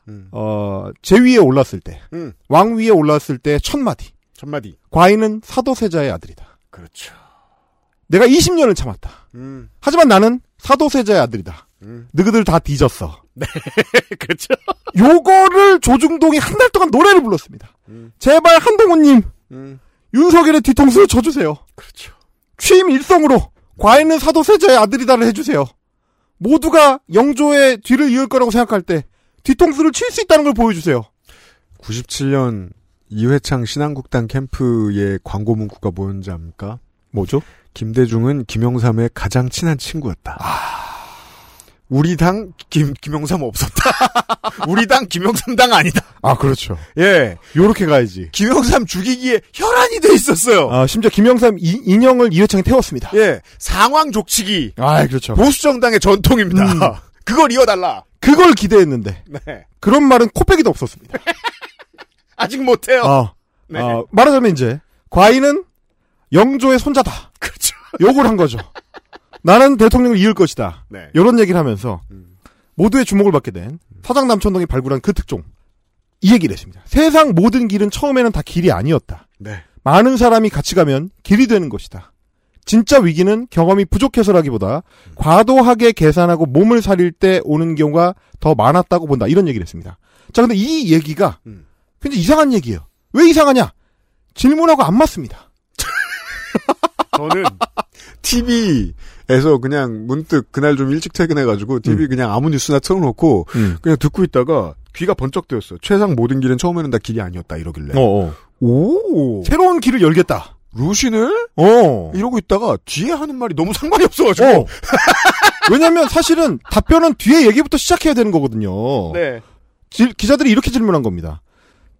제위에 올랐을 때, 왕위에 올랐을 때 첫 마디. 과인은 사도세자의 아들이다. 그렇죠. 내가 20년을 참았다. 하지만 나는 사도세자의 아들이다. 너희들 다 뒤졌어. 네, 그렇죠. 요거를 조중동이 한 달 동안 노래를 불렀습니다. 제발 한동훈님, 윤석열의 뒤통수를 쳐주세요. 그렇죠. 취임 일성으로 과인은 사도세자의 아들이다를 해주세요. 모두가 영조의 뒤를 이을 거라고 생각할 때 뒤통수를 칠 수 있다는 걸 보여주세요. 97년 이회창 신한국당 캠프의 광고 문구가 뭔지 압니까? 뭐죠? 김대중은 김영삼의 가장 친한 친구였다. 아... 우리 당 김영삼 없었다. 우리 당 김영삼 당 아니다. 아, 그렇죠. 예, 요렇게 가야지. 김영삼 죽이기에 혈안이 돼 있었어요. 아, 심지어 김영삼 인형을 이회창에 태웠습니다. 예, 상황 족치기. 아, 그렇죠. 보수 정당의 전통입니다. 그걸 이어달라. 그걸 기대했는데. 네. 그런 말은 코빼기도 없었습니다. 아직 못해요. 네. 말하자면 이제 과인은 영조의 손자다. 그렇죠. 욕을 한 거죠. 나는 대통령을 이을 것이다. 네. 이런 얘기를 하면서 모두의 주목을 받게 된 사장남천동이 발굴한 그 특종. 이 얘기를 했습니다. 세상 모든 길은 처음에는 다 길이 아니었다. 네. 많은 사람이 같이 가면 길이 되는 것이다. 진짜 위기는 경험이 부족해서라기보다 과도하게 계산하고 몸을 사릴 때 오는 경우가 더 많았다고 본다. 이런 얘기를 했습니다. 자, 근데 이 얘기가 굉장히 이상한 얘기예요. 왜 이상하냐? 질문하고 안 맞습니다. 저는 TV에서 그냥 문득 그날 좀 일찍 퇴근해가지고 TV 그냥 아무 뉴스나 틀어놓고 그냥 듣고 있다가 귀가 번쩍 뜨였어요. 세상 모든 길은 처음에는 다 길이 아니었다 이러길래. 오, 새로운 길을 열겠다. 루신을? 이러고 있다가 뒤에 하는 말이 너무 상관이 없어가지고. 왜냐면 사실은 답변은 뒤에 얘기부터 시작해야 되는 거거든요. 네. 기자들이 이렇게 질문한 겁니다.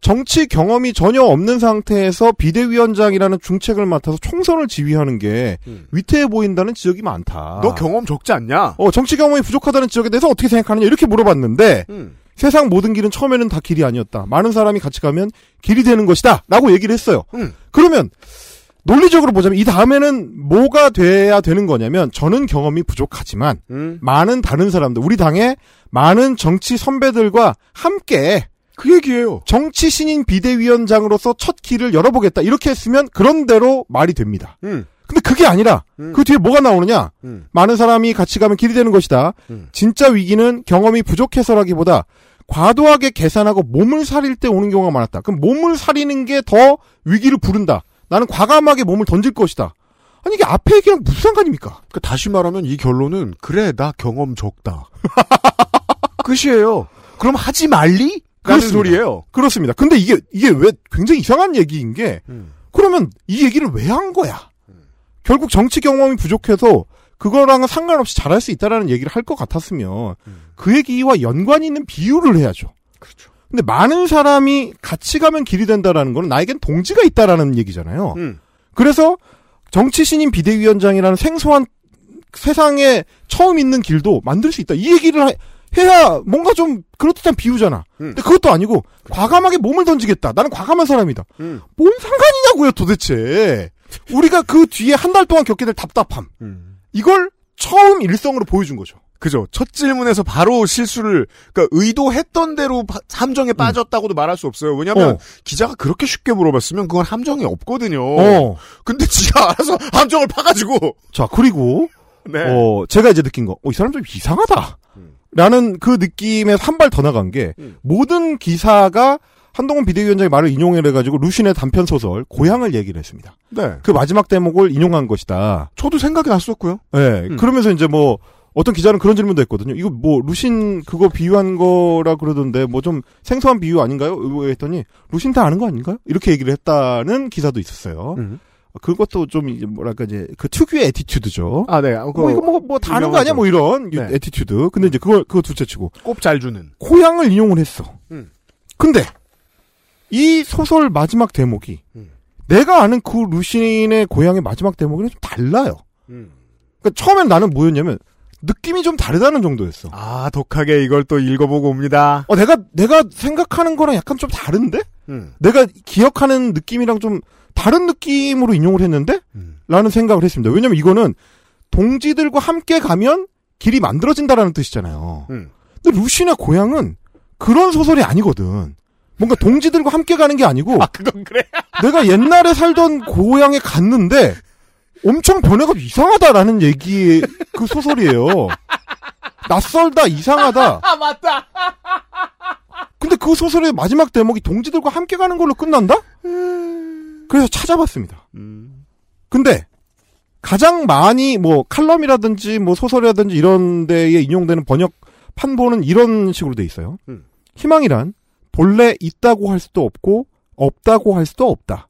정치 경험이 전혀 없는 상태에서 비대위원장이라는 중책을 맡아서 총선을 지휘하는 게 위태해 보인다는 지적이 많다. 너 경험 적지 않냐? 정치 경험이 부족하다는 지적에 대해서 어떻게 생각하느냐 이렇게 물어봤는데 세상 모든 길은 처음에는 다 길이 아니었다. 많은 사람이 같이 가면 길이 되는 것이다. 라고 얘기를 했어요. 그러면 논리적으로 보자면 이 다음에는 뭐가 돼야 되는 거냐면 저는 경험이 부족하지만 많은 다른 사람들, 우리 당의 많은 정치 선배들과 함께 그 얘기예요. 정치 신인 비대위원장으로서 첫 길을 열어보겠다. 이렇게 했으면 그런대로 말이 됩니다. 근데 그게 아니라 그 뒤에 뭐가 나오느냐. 많은 사람이 같이 가면 길이 되는 것이다. 진짜 위기는 경험이 부족해서라기보다 과도하게 계산하고 몸을 사릴 때 오는 경우가 많았다. 그럼 몸을 사리는 게 더 위기를 부른다. 나는 과감하게 몸을 던질 것이다. 아니 이게 앞에 얘기랑 무슨 상관입니까? 그러니까 다시 말하면 이 결론은 그래 나 경험 적다. 끝이에요. 그럼 하지 말리? 그렇습니다. 소리예요. 그렇습니다. 근데 이게 왜 굉장히 이상한 얘기인 게 그러면 이 얘기를 왜 한 거야? 결국 정치 경험이 부족해서 그거랑은 상관없이 잘할 수 있다라는 얘기를 할 것 같았으면 그 얘기와 연관이 있는 비유를 해야죠. 그렇죠. 근데 많은 사람이 같이 가면 길이 된다라는 건 나에겐 동지가 있다라는 얘기잖아요. 그래서 정치 신인 비대위원장이라는 생소한 세상에 처음 있는 길도 만들 수 있다. 이 얘기를 해야 뭔가 좀 그럴듯한 비유잖아. 근데 그것도 아니고 과감하게 몸을 던지겠다. 나는 과감한 사람이다. 뭔 상관이냐고요 도대체. 우리가 그 뒤에 한 달 동안 겪게 될 답답함. 이걸 처음 일성으로 보여준 거죠. 그죠. 첫 질문에서 바로 실수를, 그러니까 의도했던 대로 함정에 빠졌다고도 말할 수 없어요. 왜냐하면 기자가 그렇게 쉽게 물어봤으면 그건 함정이 없거든요. 근데 지가 알아서 함정을 파가지고. 자, 그리고 네. 제가 이제 느낀 거, 이 사람 좀 이상하다. 라는 그 느낌에 한 발 더 나간 게 모든 기사가 한동훈 비대위원장의 말을 인용해가지고 루신의 단편 소설 고향을 얘기를 했습니다. 네. 그 마지막 대목을 인용한 것이다. 저도 생각이 났었고요. 네. 그러면서 이제 뭐. 어떤 기자는 그런 질문도 했거든요. 이거 뭐 루신 그거 비유한 거라 그러던데 뭐 좀 생소한 비유 아닌가요? 했더니 루신 다 아는 거 아닌가요? 이렇게 얘기를 했다는 기사도 있었어요. 그것도 좀 뭐랄까 이제 그 특유의 애티튜드죠. 아, 네. 이거 뭐 다 아는 거 아니야? 뭐 이런 네. 애티튜드. 근데 이제 그거 둘째치고 꼽 잘 주는 고향을 인용을 했어. 근데 이 소설 마지막 대목이 내가 아는 그 루신의 고향의 마지막 대목이랑 좀 달라요. 그러니까 처음엔 나는 뭐였냐면. 느낌이 좀 다르다는 정도였어. 아, 독하게 이걸 또 읽어보고 옵니다. 내가 생각하는 거랑 약간 좀 다른데? 내가 기억하는 느낌이랑 좀 다른 느낌으로 인용을 했는데? 라는 생각을 했습니다. 왜냐면 이거는 동지들과 함께 가면 길이 만들어진다라는 뜻이잖아요. 근데 루시나 고향은 그런 소설이 아니거든. 뭔가 동지들과 함께 가는 게 아니고. 아, 그건 그래? 내가 옛날에 살던 고향에 갔는데, 엄청 변화가 이상하다라는 얘기의 그 소설이에요. 낯설다, 이상하다. 아, 맞다. 근데 그 소설의 마지막 대목이 동지들과 함께 가는 걸로 끝난다? 그래서 찾아봤습니다. 근데 가장 많이 뭐 칼럼이라든지 뭐 소설이라든지 이런 데에 인용되는 번역 판본은 이런 식으로 돼 있어요. 희망이란 본래 있다고 할 수도 없고 없다고 할 수도 없다.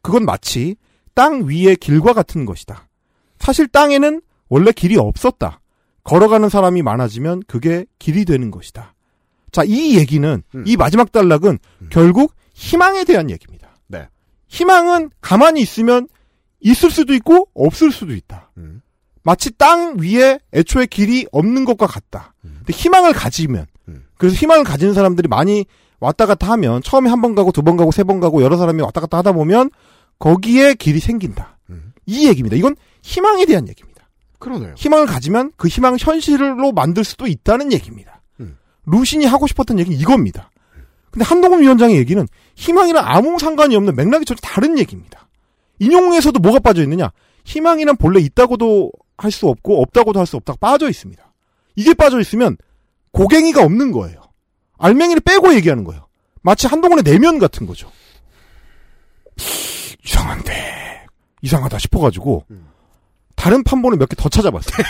그건 마치 땅 위의 길과 같은 것이다. 사실 땅에는 원래 길이 없었다. 걸어가는 사람이 많아지면 그게 길이 되는 것이다. 자, 이 얘기는 이 마지막 단락은 결국 희망에 대한 얘기입니다. 네. 희망은 가만히 있으면 있을 수도 있고 없을 수도 있다. 마치 땅 위에 애초에 길이 없는 것과 같다. 근데 희망을 가지면 그래서 희망을 가지는 사람들이 많이 왔다 갔다 하면 처음에 한 번 가고 두 번 가고 세 번 가고 여러 사람이 왔다 갔다 하다 보면 거기에 길이 생긴다. 이 얘기입니다. 이건 희망에 대한 얘기입니다. 그러네요. 희망을 가지면 그 희망을 현실로 만들 수도 있다는 얘기입니다. 루신이 하고 싶었던 얘기는 이겁니다. 근데 한동훈 위원장의 얘기는 희망이랑 아무 상관이 없는 맥락이 전혀 다른 얘기입니다. 인용에서도 뭐가 빠져있느냐. 희망이란 본래 있다고도 할 수 없고 없다고도 할 수 없다고 빠져있습니다. 이게 빠져있으면 고갱이가 없는 거예요. 알맹이를 빼고 얘기하는 거예요. 마치 한동훈의 내면 같은 거죠. 이상한데 이상하다 싶어가지고 다른 판본을 몇 개 더 찾아봤어요.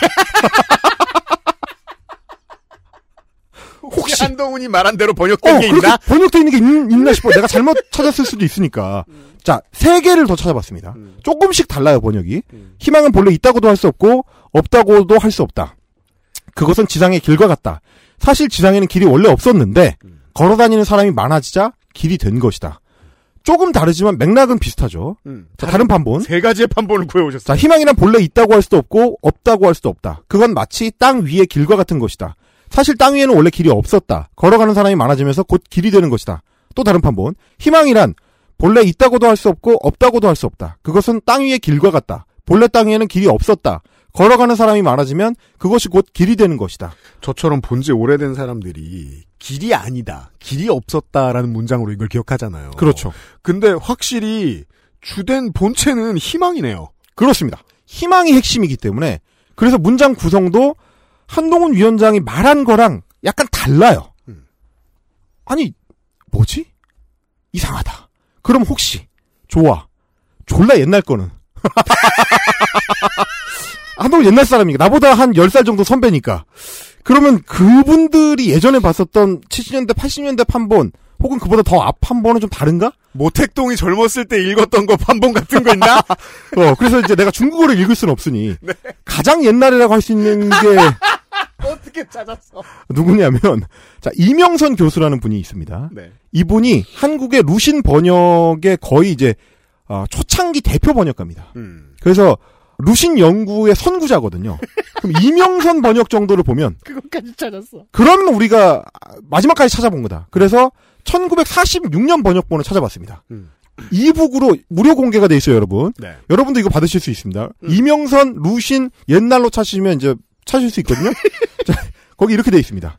혹시 한동훈이 말한 대로 번역된 게 있나? 번역돼 있는 게 있나 싶어. 내가 잘못 찾았을 수도 있으니까. 자, 3개를 더 찾아봤습니다. 조금씩 달라요 번역이. 희망은 본래 있다고도 할 수 없고 없다고도 할 수 없다. 그것은 지상의 길과 같다. 사실 지상에는 길이 원래 없었는데 걸어다니는 사람이 많아지자 길이 된 것이다. 조금 다르지만 맥락은 비슷하죠. 자, 다른 판본. 3가지의 판본을 구해오셨어요. 자, 희망이란 본래 있다고 할 수도 없고 없다고 할 수도 없다. 그건 마치 땅 위의 길과 같은 것이다. 사실 땅 위에는 원래 길이 없었다. 걸어가는 사람이 많아지면서 곧 길이 되는 것이다. 또 다른 판본. 희망이란 본래 있다고도 할 수 없고 없다고도 할 수 없다. 그것은 땅 위의 길과 같다. 본래 땅 위에는 길이 없었다. 걸어가는 사람이 많아지면 그것이 곧 길이 되는 것이다. 저처럼 본지 오래된 사람들이 길이 아니다, 길이 없었다라는 문장으로 이걸 기억하잖아요. 그렇죠. 근데 확실히 주된 본체는 희망이네요. 그렇습니다. 희망이 핵심이기 때문에 그래서 문장 구성도 한동훈 위원장이 말한 거랑 약간 달라요. 아니, 뭐지? 이상하다. 그럼 혹시 좋아. 졸라 옛날 거는. 한동훈 옛날 사람이니까 나보다 한 10살 정도 선배니까 그러면 그분들이 예전에 봤었던 70년대 80년대 판본 혹은 그보다 더 앞 판본은 좀 다른가? 모택동이 젊었을 때 읽었던 거 판본 같은 거 있나? 그래서 이제 내가 중국어를 읽을 수는 없으니 네. 가장 옛날이라고 할 수 있는 게 어떻게 찾았어? 누구냐면 자, 이명선 교수라는 분이 있습니다. 네. 이분이 한국의 루신 번역의 거의 이제 초창기 대표 번역가입니다. 그래서 루신 연구의 선구자거든요. 그럼 이명선 번역 정도를 보면 그것까지 찾았어. 그러면 우리가 마지막까지 찾아본 거다. 그래서 1946년 번역본을 찾아봤습니다. 이북으로 무료 공개가 돼 있어요, 여러분. 네. 여러분도 이거 받으실 수 있습니다. 이명선 루신 옛날로 찾으시면 이제 찾으실 수 있거든요. 자, 거기 이렇게 돼 있습니다.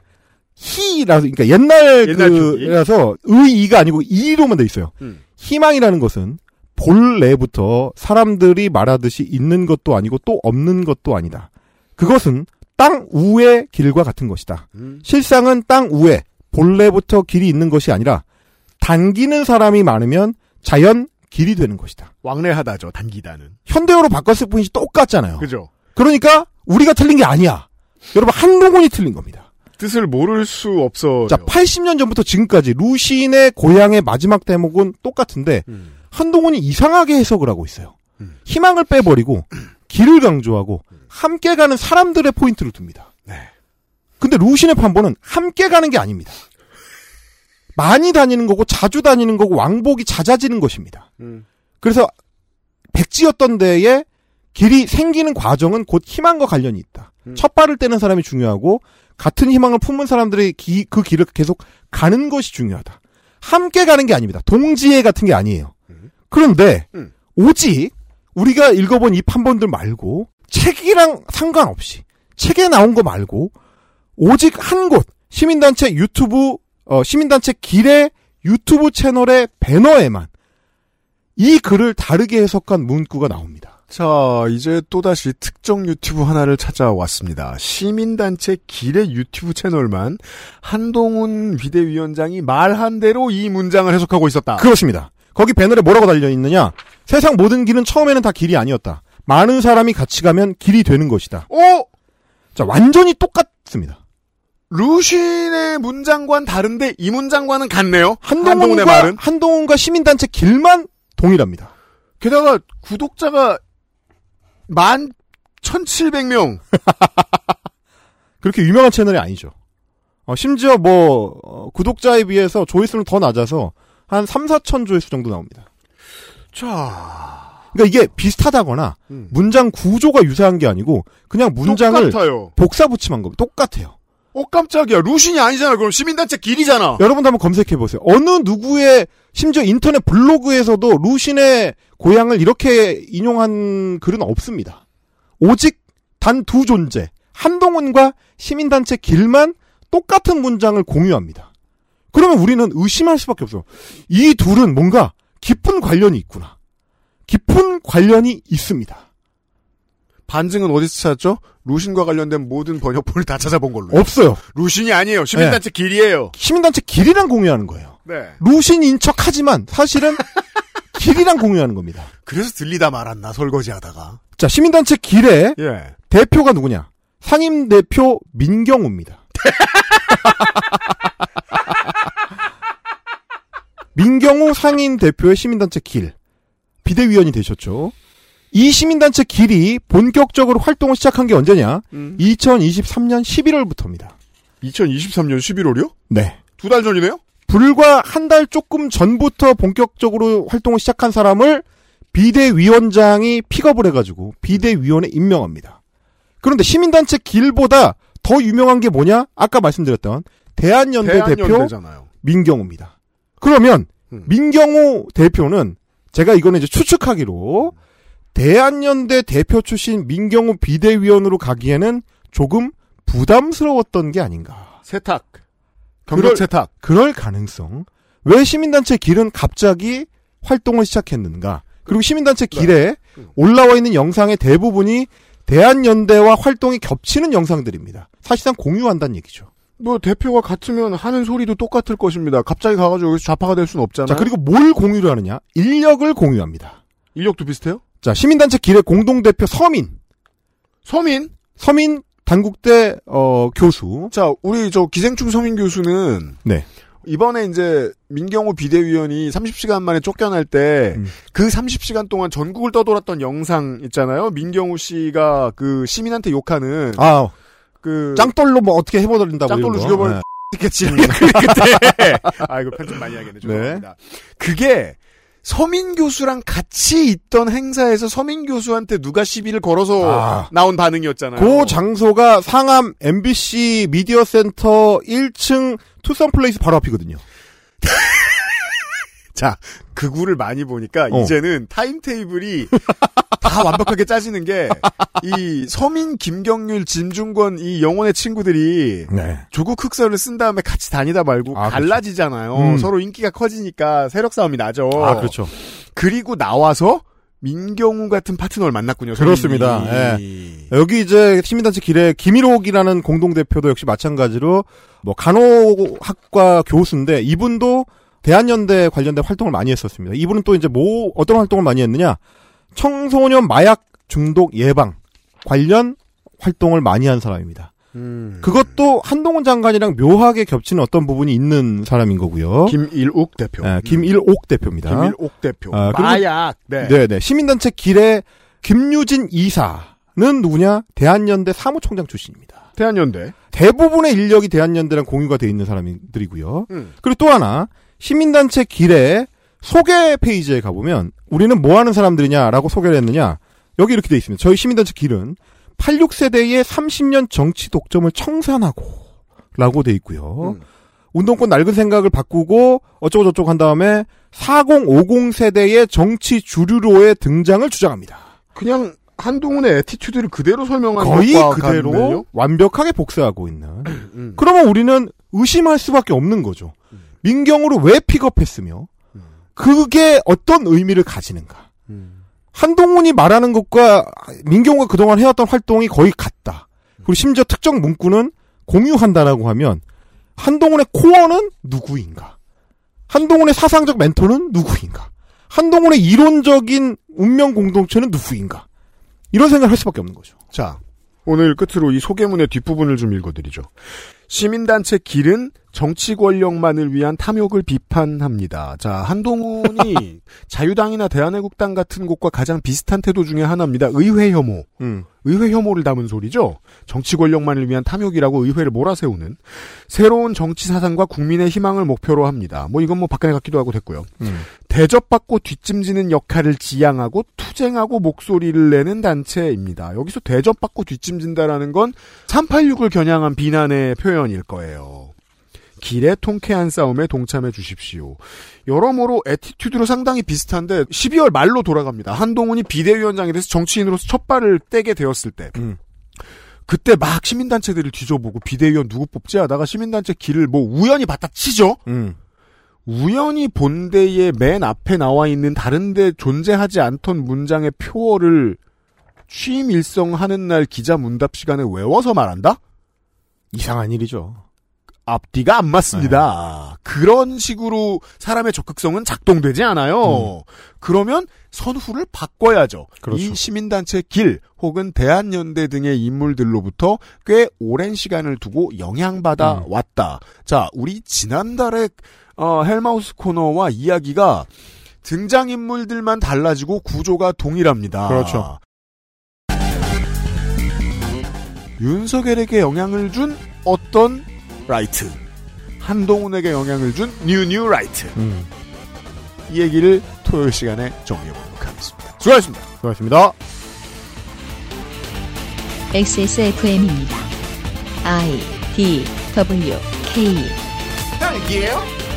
희라서, 그러니까 옛날 그라서 의의가 아니고 이로만 돼 있어요. 희망이라는 것은 본래부터 사람들이 말하듯이 있는 것도 아니고 또 없는 것도 아니다. 그것은 땅 우의 길과 같은 것이다. 실상은 땅 우에 본래부터 길이 있는 것이 아니라 단기는 사람이 많으면 자연 길이 되는 것이다. 왕래하다죠, 단기다는. 현대어로 바꿨을 뿐이지 똑같잖아요. 그죠. 그러니까 우리가 틀린 게 아니야. 여러분, 한동훈이 틀린 겁니다. 뜻을 모를 수 없어요. 자, 80년 전부터 지금까지 루시인의 고향의 마지막 대목은 똑같은데 한동훈이 이상하게 해석을 하고 있어요. 희망을 빼버리고 길을 강조하고 함께 가는 사람들의 포인트를 둡니다. 네. 근데 루시인의 판본은 함께 가는 게 아닙니다. 많이 다니는 거고 자주 다니는 거고 왕복이 잦아지는 것입니다. 그래서 백지였던 데에 길이 생기는 과정은 곧 희망과 관련이 있다. 첫 발을 떼는 사람이 중요하고 같은 희망을 품은 사람들의 그 길을 계속 가는 것이 중요하다. 함께 가는 게 아닙니다. 동지애 같은 게 아니에요. 그런데 오직 우리가 읽어본 이 판본들 말고 책이랑 상관없이 책에 나온 거 말고 오직 한 곳 시민단체 유튜브 시민단체 길의 유튜브 채널의 배너에만 이 글을 다르게 해석한 문구가 나옵니다. 자, 이제 또다시 특정 유튜브 하나를 찾아왔습니다. 시민단체 길의 유튜브 채널만 한동훈 비대위원장이 말한 대로 이 문장을 해석하고 있었다. 그렇습니다. 거기 배너에 뭐라고 달려있느냐. 세상 모든 길은 처음에는 다 길이 아니었다. 많은 사람이 같이 가면 길이 되는 것이다. 오! 자, 완전히 똑같습니다. 루신의 문장과는 다른데 이 문장과는 같네요. 한동훈의 말은 한동훈과 시민단체 길만 동일합니다. 게다가 구독자가 11,700명 그렇게 유명한 채널이 아니죠. 심지어 구독자에 비해서 조회수는 더 낮아서 한 3,4천 조회수 정도 나옵니다. 자, 그러니까 이게 비슷하다거나 문장 구조가 유사한 게 아니고 그냥 문장을 똑같아요. 복사 붙임한 겁니다. 똑같아요. 깜짝이야. 루신이 아니잖아. 그럼 시민단체 길이잖아. 여러분도 한번 검색해보세요. 어느 누구의, 심지어 인터넷 블로그에서도 루신의 고향을 이렇게 인용한 글은 없습니다. 오직 단 두 존재, 한동훈과 시민단체 길만 똑같은 문장을 공유합니다. 그러면 우리는 의심할 수밖에 없어요. 이 둘은 뭔가 깊은 관련이 있구나. 깊은 관련이 있습니다. 반증은 어디서 찾았죠? 루신과 관련된 모든 번역본을 다 찾아본 걸로. 없어요. 루신이 아니에요. 시민단체 길이에요. 시민단체 길이랑 공유하는 거예요. 네. 루신인 척 하지만 사실은 길이랑 공유하는 겁니다. 그래서 들리다 말았나, 설거지하다가. 자, 시민단체 길의 대표가 누구냐? 상임대표 민경우입니다. 민경우 상임대표의 시민단체 길. 비대위원이 되셨죠. 이 시민단체 길이 본격적으로 활동을 시작한 게 언제냐? 2023년 11월부터입니다. 2023년 11월이요? 네. 두 달 전이네요? 불과 한 달 조금 전부터 본격적으로 활동을 시작한 사람을 비대위원장이 픽업을 해가지고 비대위원에 임명합니다. 그런데 시민단체 길보다 더 유명한 게 뭐냐? 아까 말씀드렸던 대한연대 대표 민경우입니다. 그러면 민경우 대표는 제가 이거는 이제 추측하기로 대한연대 대표 출신 민경우 비대위원으로 가기에는 조금 부담스러웠던 게 아닌가. 세탁. 경력 세탁. 그럴 가능성. 왜 시민단체 길은 갑자기 활동을 시작했는가. 그리고 시민단체 길에 올라와 있는 영상의 대부분이 대한연대와 활동이 겹치는 영상들입니다. 사실상 공유한다는 얘기죠. 대표가 같으면 하는 소리도 똑같을 것입니다. 갑자기 가가지고 여기서 좌파가 될 수는 없잖아요. 자, 그리고 뭘 공유를 하느냐. 인력을 공유합니다. 인력도 비슷해요? 자, 시민단체 길의 공동대표 서민 단국대 교수. 자, 우리 기생충 서민 교수는 이번에 이제 민경우 비대위원이 30시간 만에 쫓겨날 때 그 30시간 동안 전국을 떠돌았던 영상 있잖아요. 민경우 씨가 그 시민한테 욕하는 그 짱돌로 어떻게 해버린다고 짱돌로 죽여버린 그때 이거 편집 많이 하겠네. 죄송합니다. 그게 서민 교수랑 같이 있던 행사에서 서민 교수한테 누가 시비를 걸어서 나온 반응이었잖아요. 그 장소가 상암 MBC 미디어센터 1층 투썸 플레이스 바로 앞이거든요. 자, 그 구를 많이 보니까 이제는 타임테이블이 다 완벽하게 짜지는 게 이 서민, 김경률, 짐중권 이 영혼의 친구들이 네. 조국 흑설을 쓴 다음에 같이 다니다 말고 갈라지잖아요. 그렇죠. 서로 인기가 커지니까 세력 싸움이 나죠. 아 그렇죠. 그리고 나와서 민경우 같은 파트너를 만났군요. 그렇습니다. 예. 여기 이제 시민단체 길에 김일옥이라는 공동대표도 역시 마찬가지로 뭐 간호학과 교수인데 이분도 대한연대 관련된 활동을 많이 했었습니다. 이분은 또 이제 어떤 활동을 많이 했느냐? 청소년 마약 중독 예방 관련 활동을 많이 한 사람입니다. 그것도 한동훈 장관이랑 묘하게 겹치는 어떤 부분이 있는 사람인 거고요. 김일옥 대표. 네, 김일옥 대표입니다. 김일옥 대표. 아, 마약. 네. 네네. 시민단체 길의 김유진 이사는 누구냐? 대한연대 사무총장 출신입니다. 대한연대. 대부분의 인력이 대한연대랑 공유가 돼 있는 사람들이고요. 그리고 또 하나 시민단체 길의 소개 페이지에 가보면 우리는 뭐 하는 사람들이냐라고 소개를 했느냐. 여기 이렇게 돼 있습니다. 저희 시민단체 길은 86세대의 30년 정치 독점을 청산하고 라고 돼 있고요. 운동권 낡은 생각을 바꾸고 어쩌고저쩌고 한 다음에 4050 세대의 정치 주류로의 등장을 주장합니다. 그냥 한동훈의 애티튜드를 그대로 설명한 거의 그대로 같네요? 완벽하게 복사하고 있는. 그러면 우리는 의심할 수밖에 없는 거죠. 민경우를 왜 픽업했으며 그게 어떤 의미를 가지는가. 한동훈이 말하는 것과 민경우가 그동안 해왔던 활동이 거의 같다. 그리고 심지어 특정 문구는 공유한다라고 하면 한동훈의 코어는 누구인가? 한동훈의 사상적 멘토는 누구인가? 한동훈의 이론적인 운명 공동체는 누구인가? 이런 생각을 할 수밖에 없는 거죠. 자, 오늘 끝으로 이 소개문의 뒷부분을 좀 읽어드리죠. 시민단체 길은 정치 권력만을 위한 탐욕을 비판합니다. 자, 한동훈이 자유당이나 대한애국당 같은 곳과 가장 비슷한 태도 중에 하나입니다. 의회 혐오. 의회 혐오를 담은 소리죠. 정치 권력만을 위한 탐욕이라고 의회를 몰아세우는 새로운 정치 사상과 국민의 희망을 목표로 합니다. 뭐 이건 뭐 박근혜 같기도 하고 됐고요. 대접받고 뒷짐지는 역할을 지향하고 투쟁하고 목소리를 내는 단체입니다. 여기서 대접받고 뒷짐진다라는 건 386을 겨냥한 비난의 표현일 거예요. 길의 통쾌한 싸움에 동참해 주십시오. 여러모로 애티튜드로 상당히 비슷한데 12월 말로 돌아갑니다. 한동훈이 비대위원장이 돼서 정치인으로서 첫 발을 떼게 되었을 때 그때 막 시민단체들을 뒤져보고 비대위원 누구 뽑지 하다가 시민단체 길을 뭐 우연히 봤다 치죠. 우연히 본대의 맨 앞에 나와 있는 다른데 존재하지 않던 문장의 표어를 취임 일성하는 날 기자 문답 시간에 외워서 말한다? 이상한 일이죠. 앞뒤가 안 맞습니다. 네. 그런 식으로 사람의 적극성은 작동되지 않아요. 그러면 선후를 바꿔야죠. 그렇죠. 이 시민단체 길 혹은 대한연대 등의 인물들로부터 꽤 오랜 시간을 두고 영향받아 왔다. 자, 우리 지난달에 헬마우스 코너와 이야기가 등장인물들만 달라지고 구조가 동일합니다. 그렇죠. 윤석열에게 영향을 준 어떤 라이트, 한동훈에게 영향을 준 뉴 라이트. 이 얘기를 토요일 시간에 정리해보도록 하겠습니다. 수고하셨습니다. 수고하셨습니다. XSFM입니다. I, D, W, K. 딸기예요?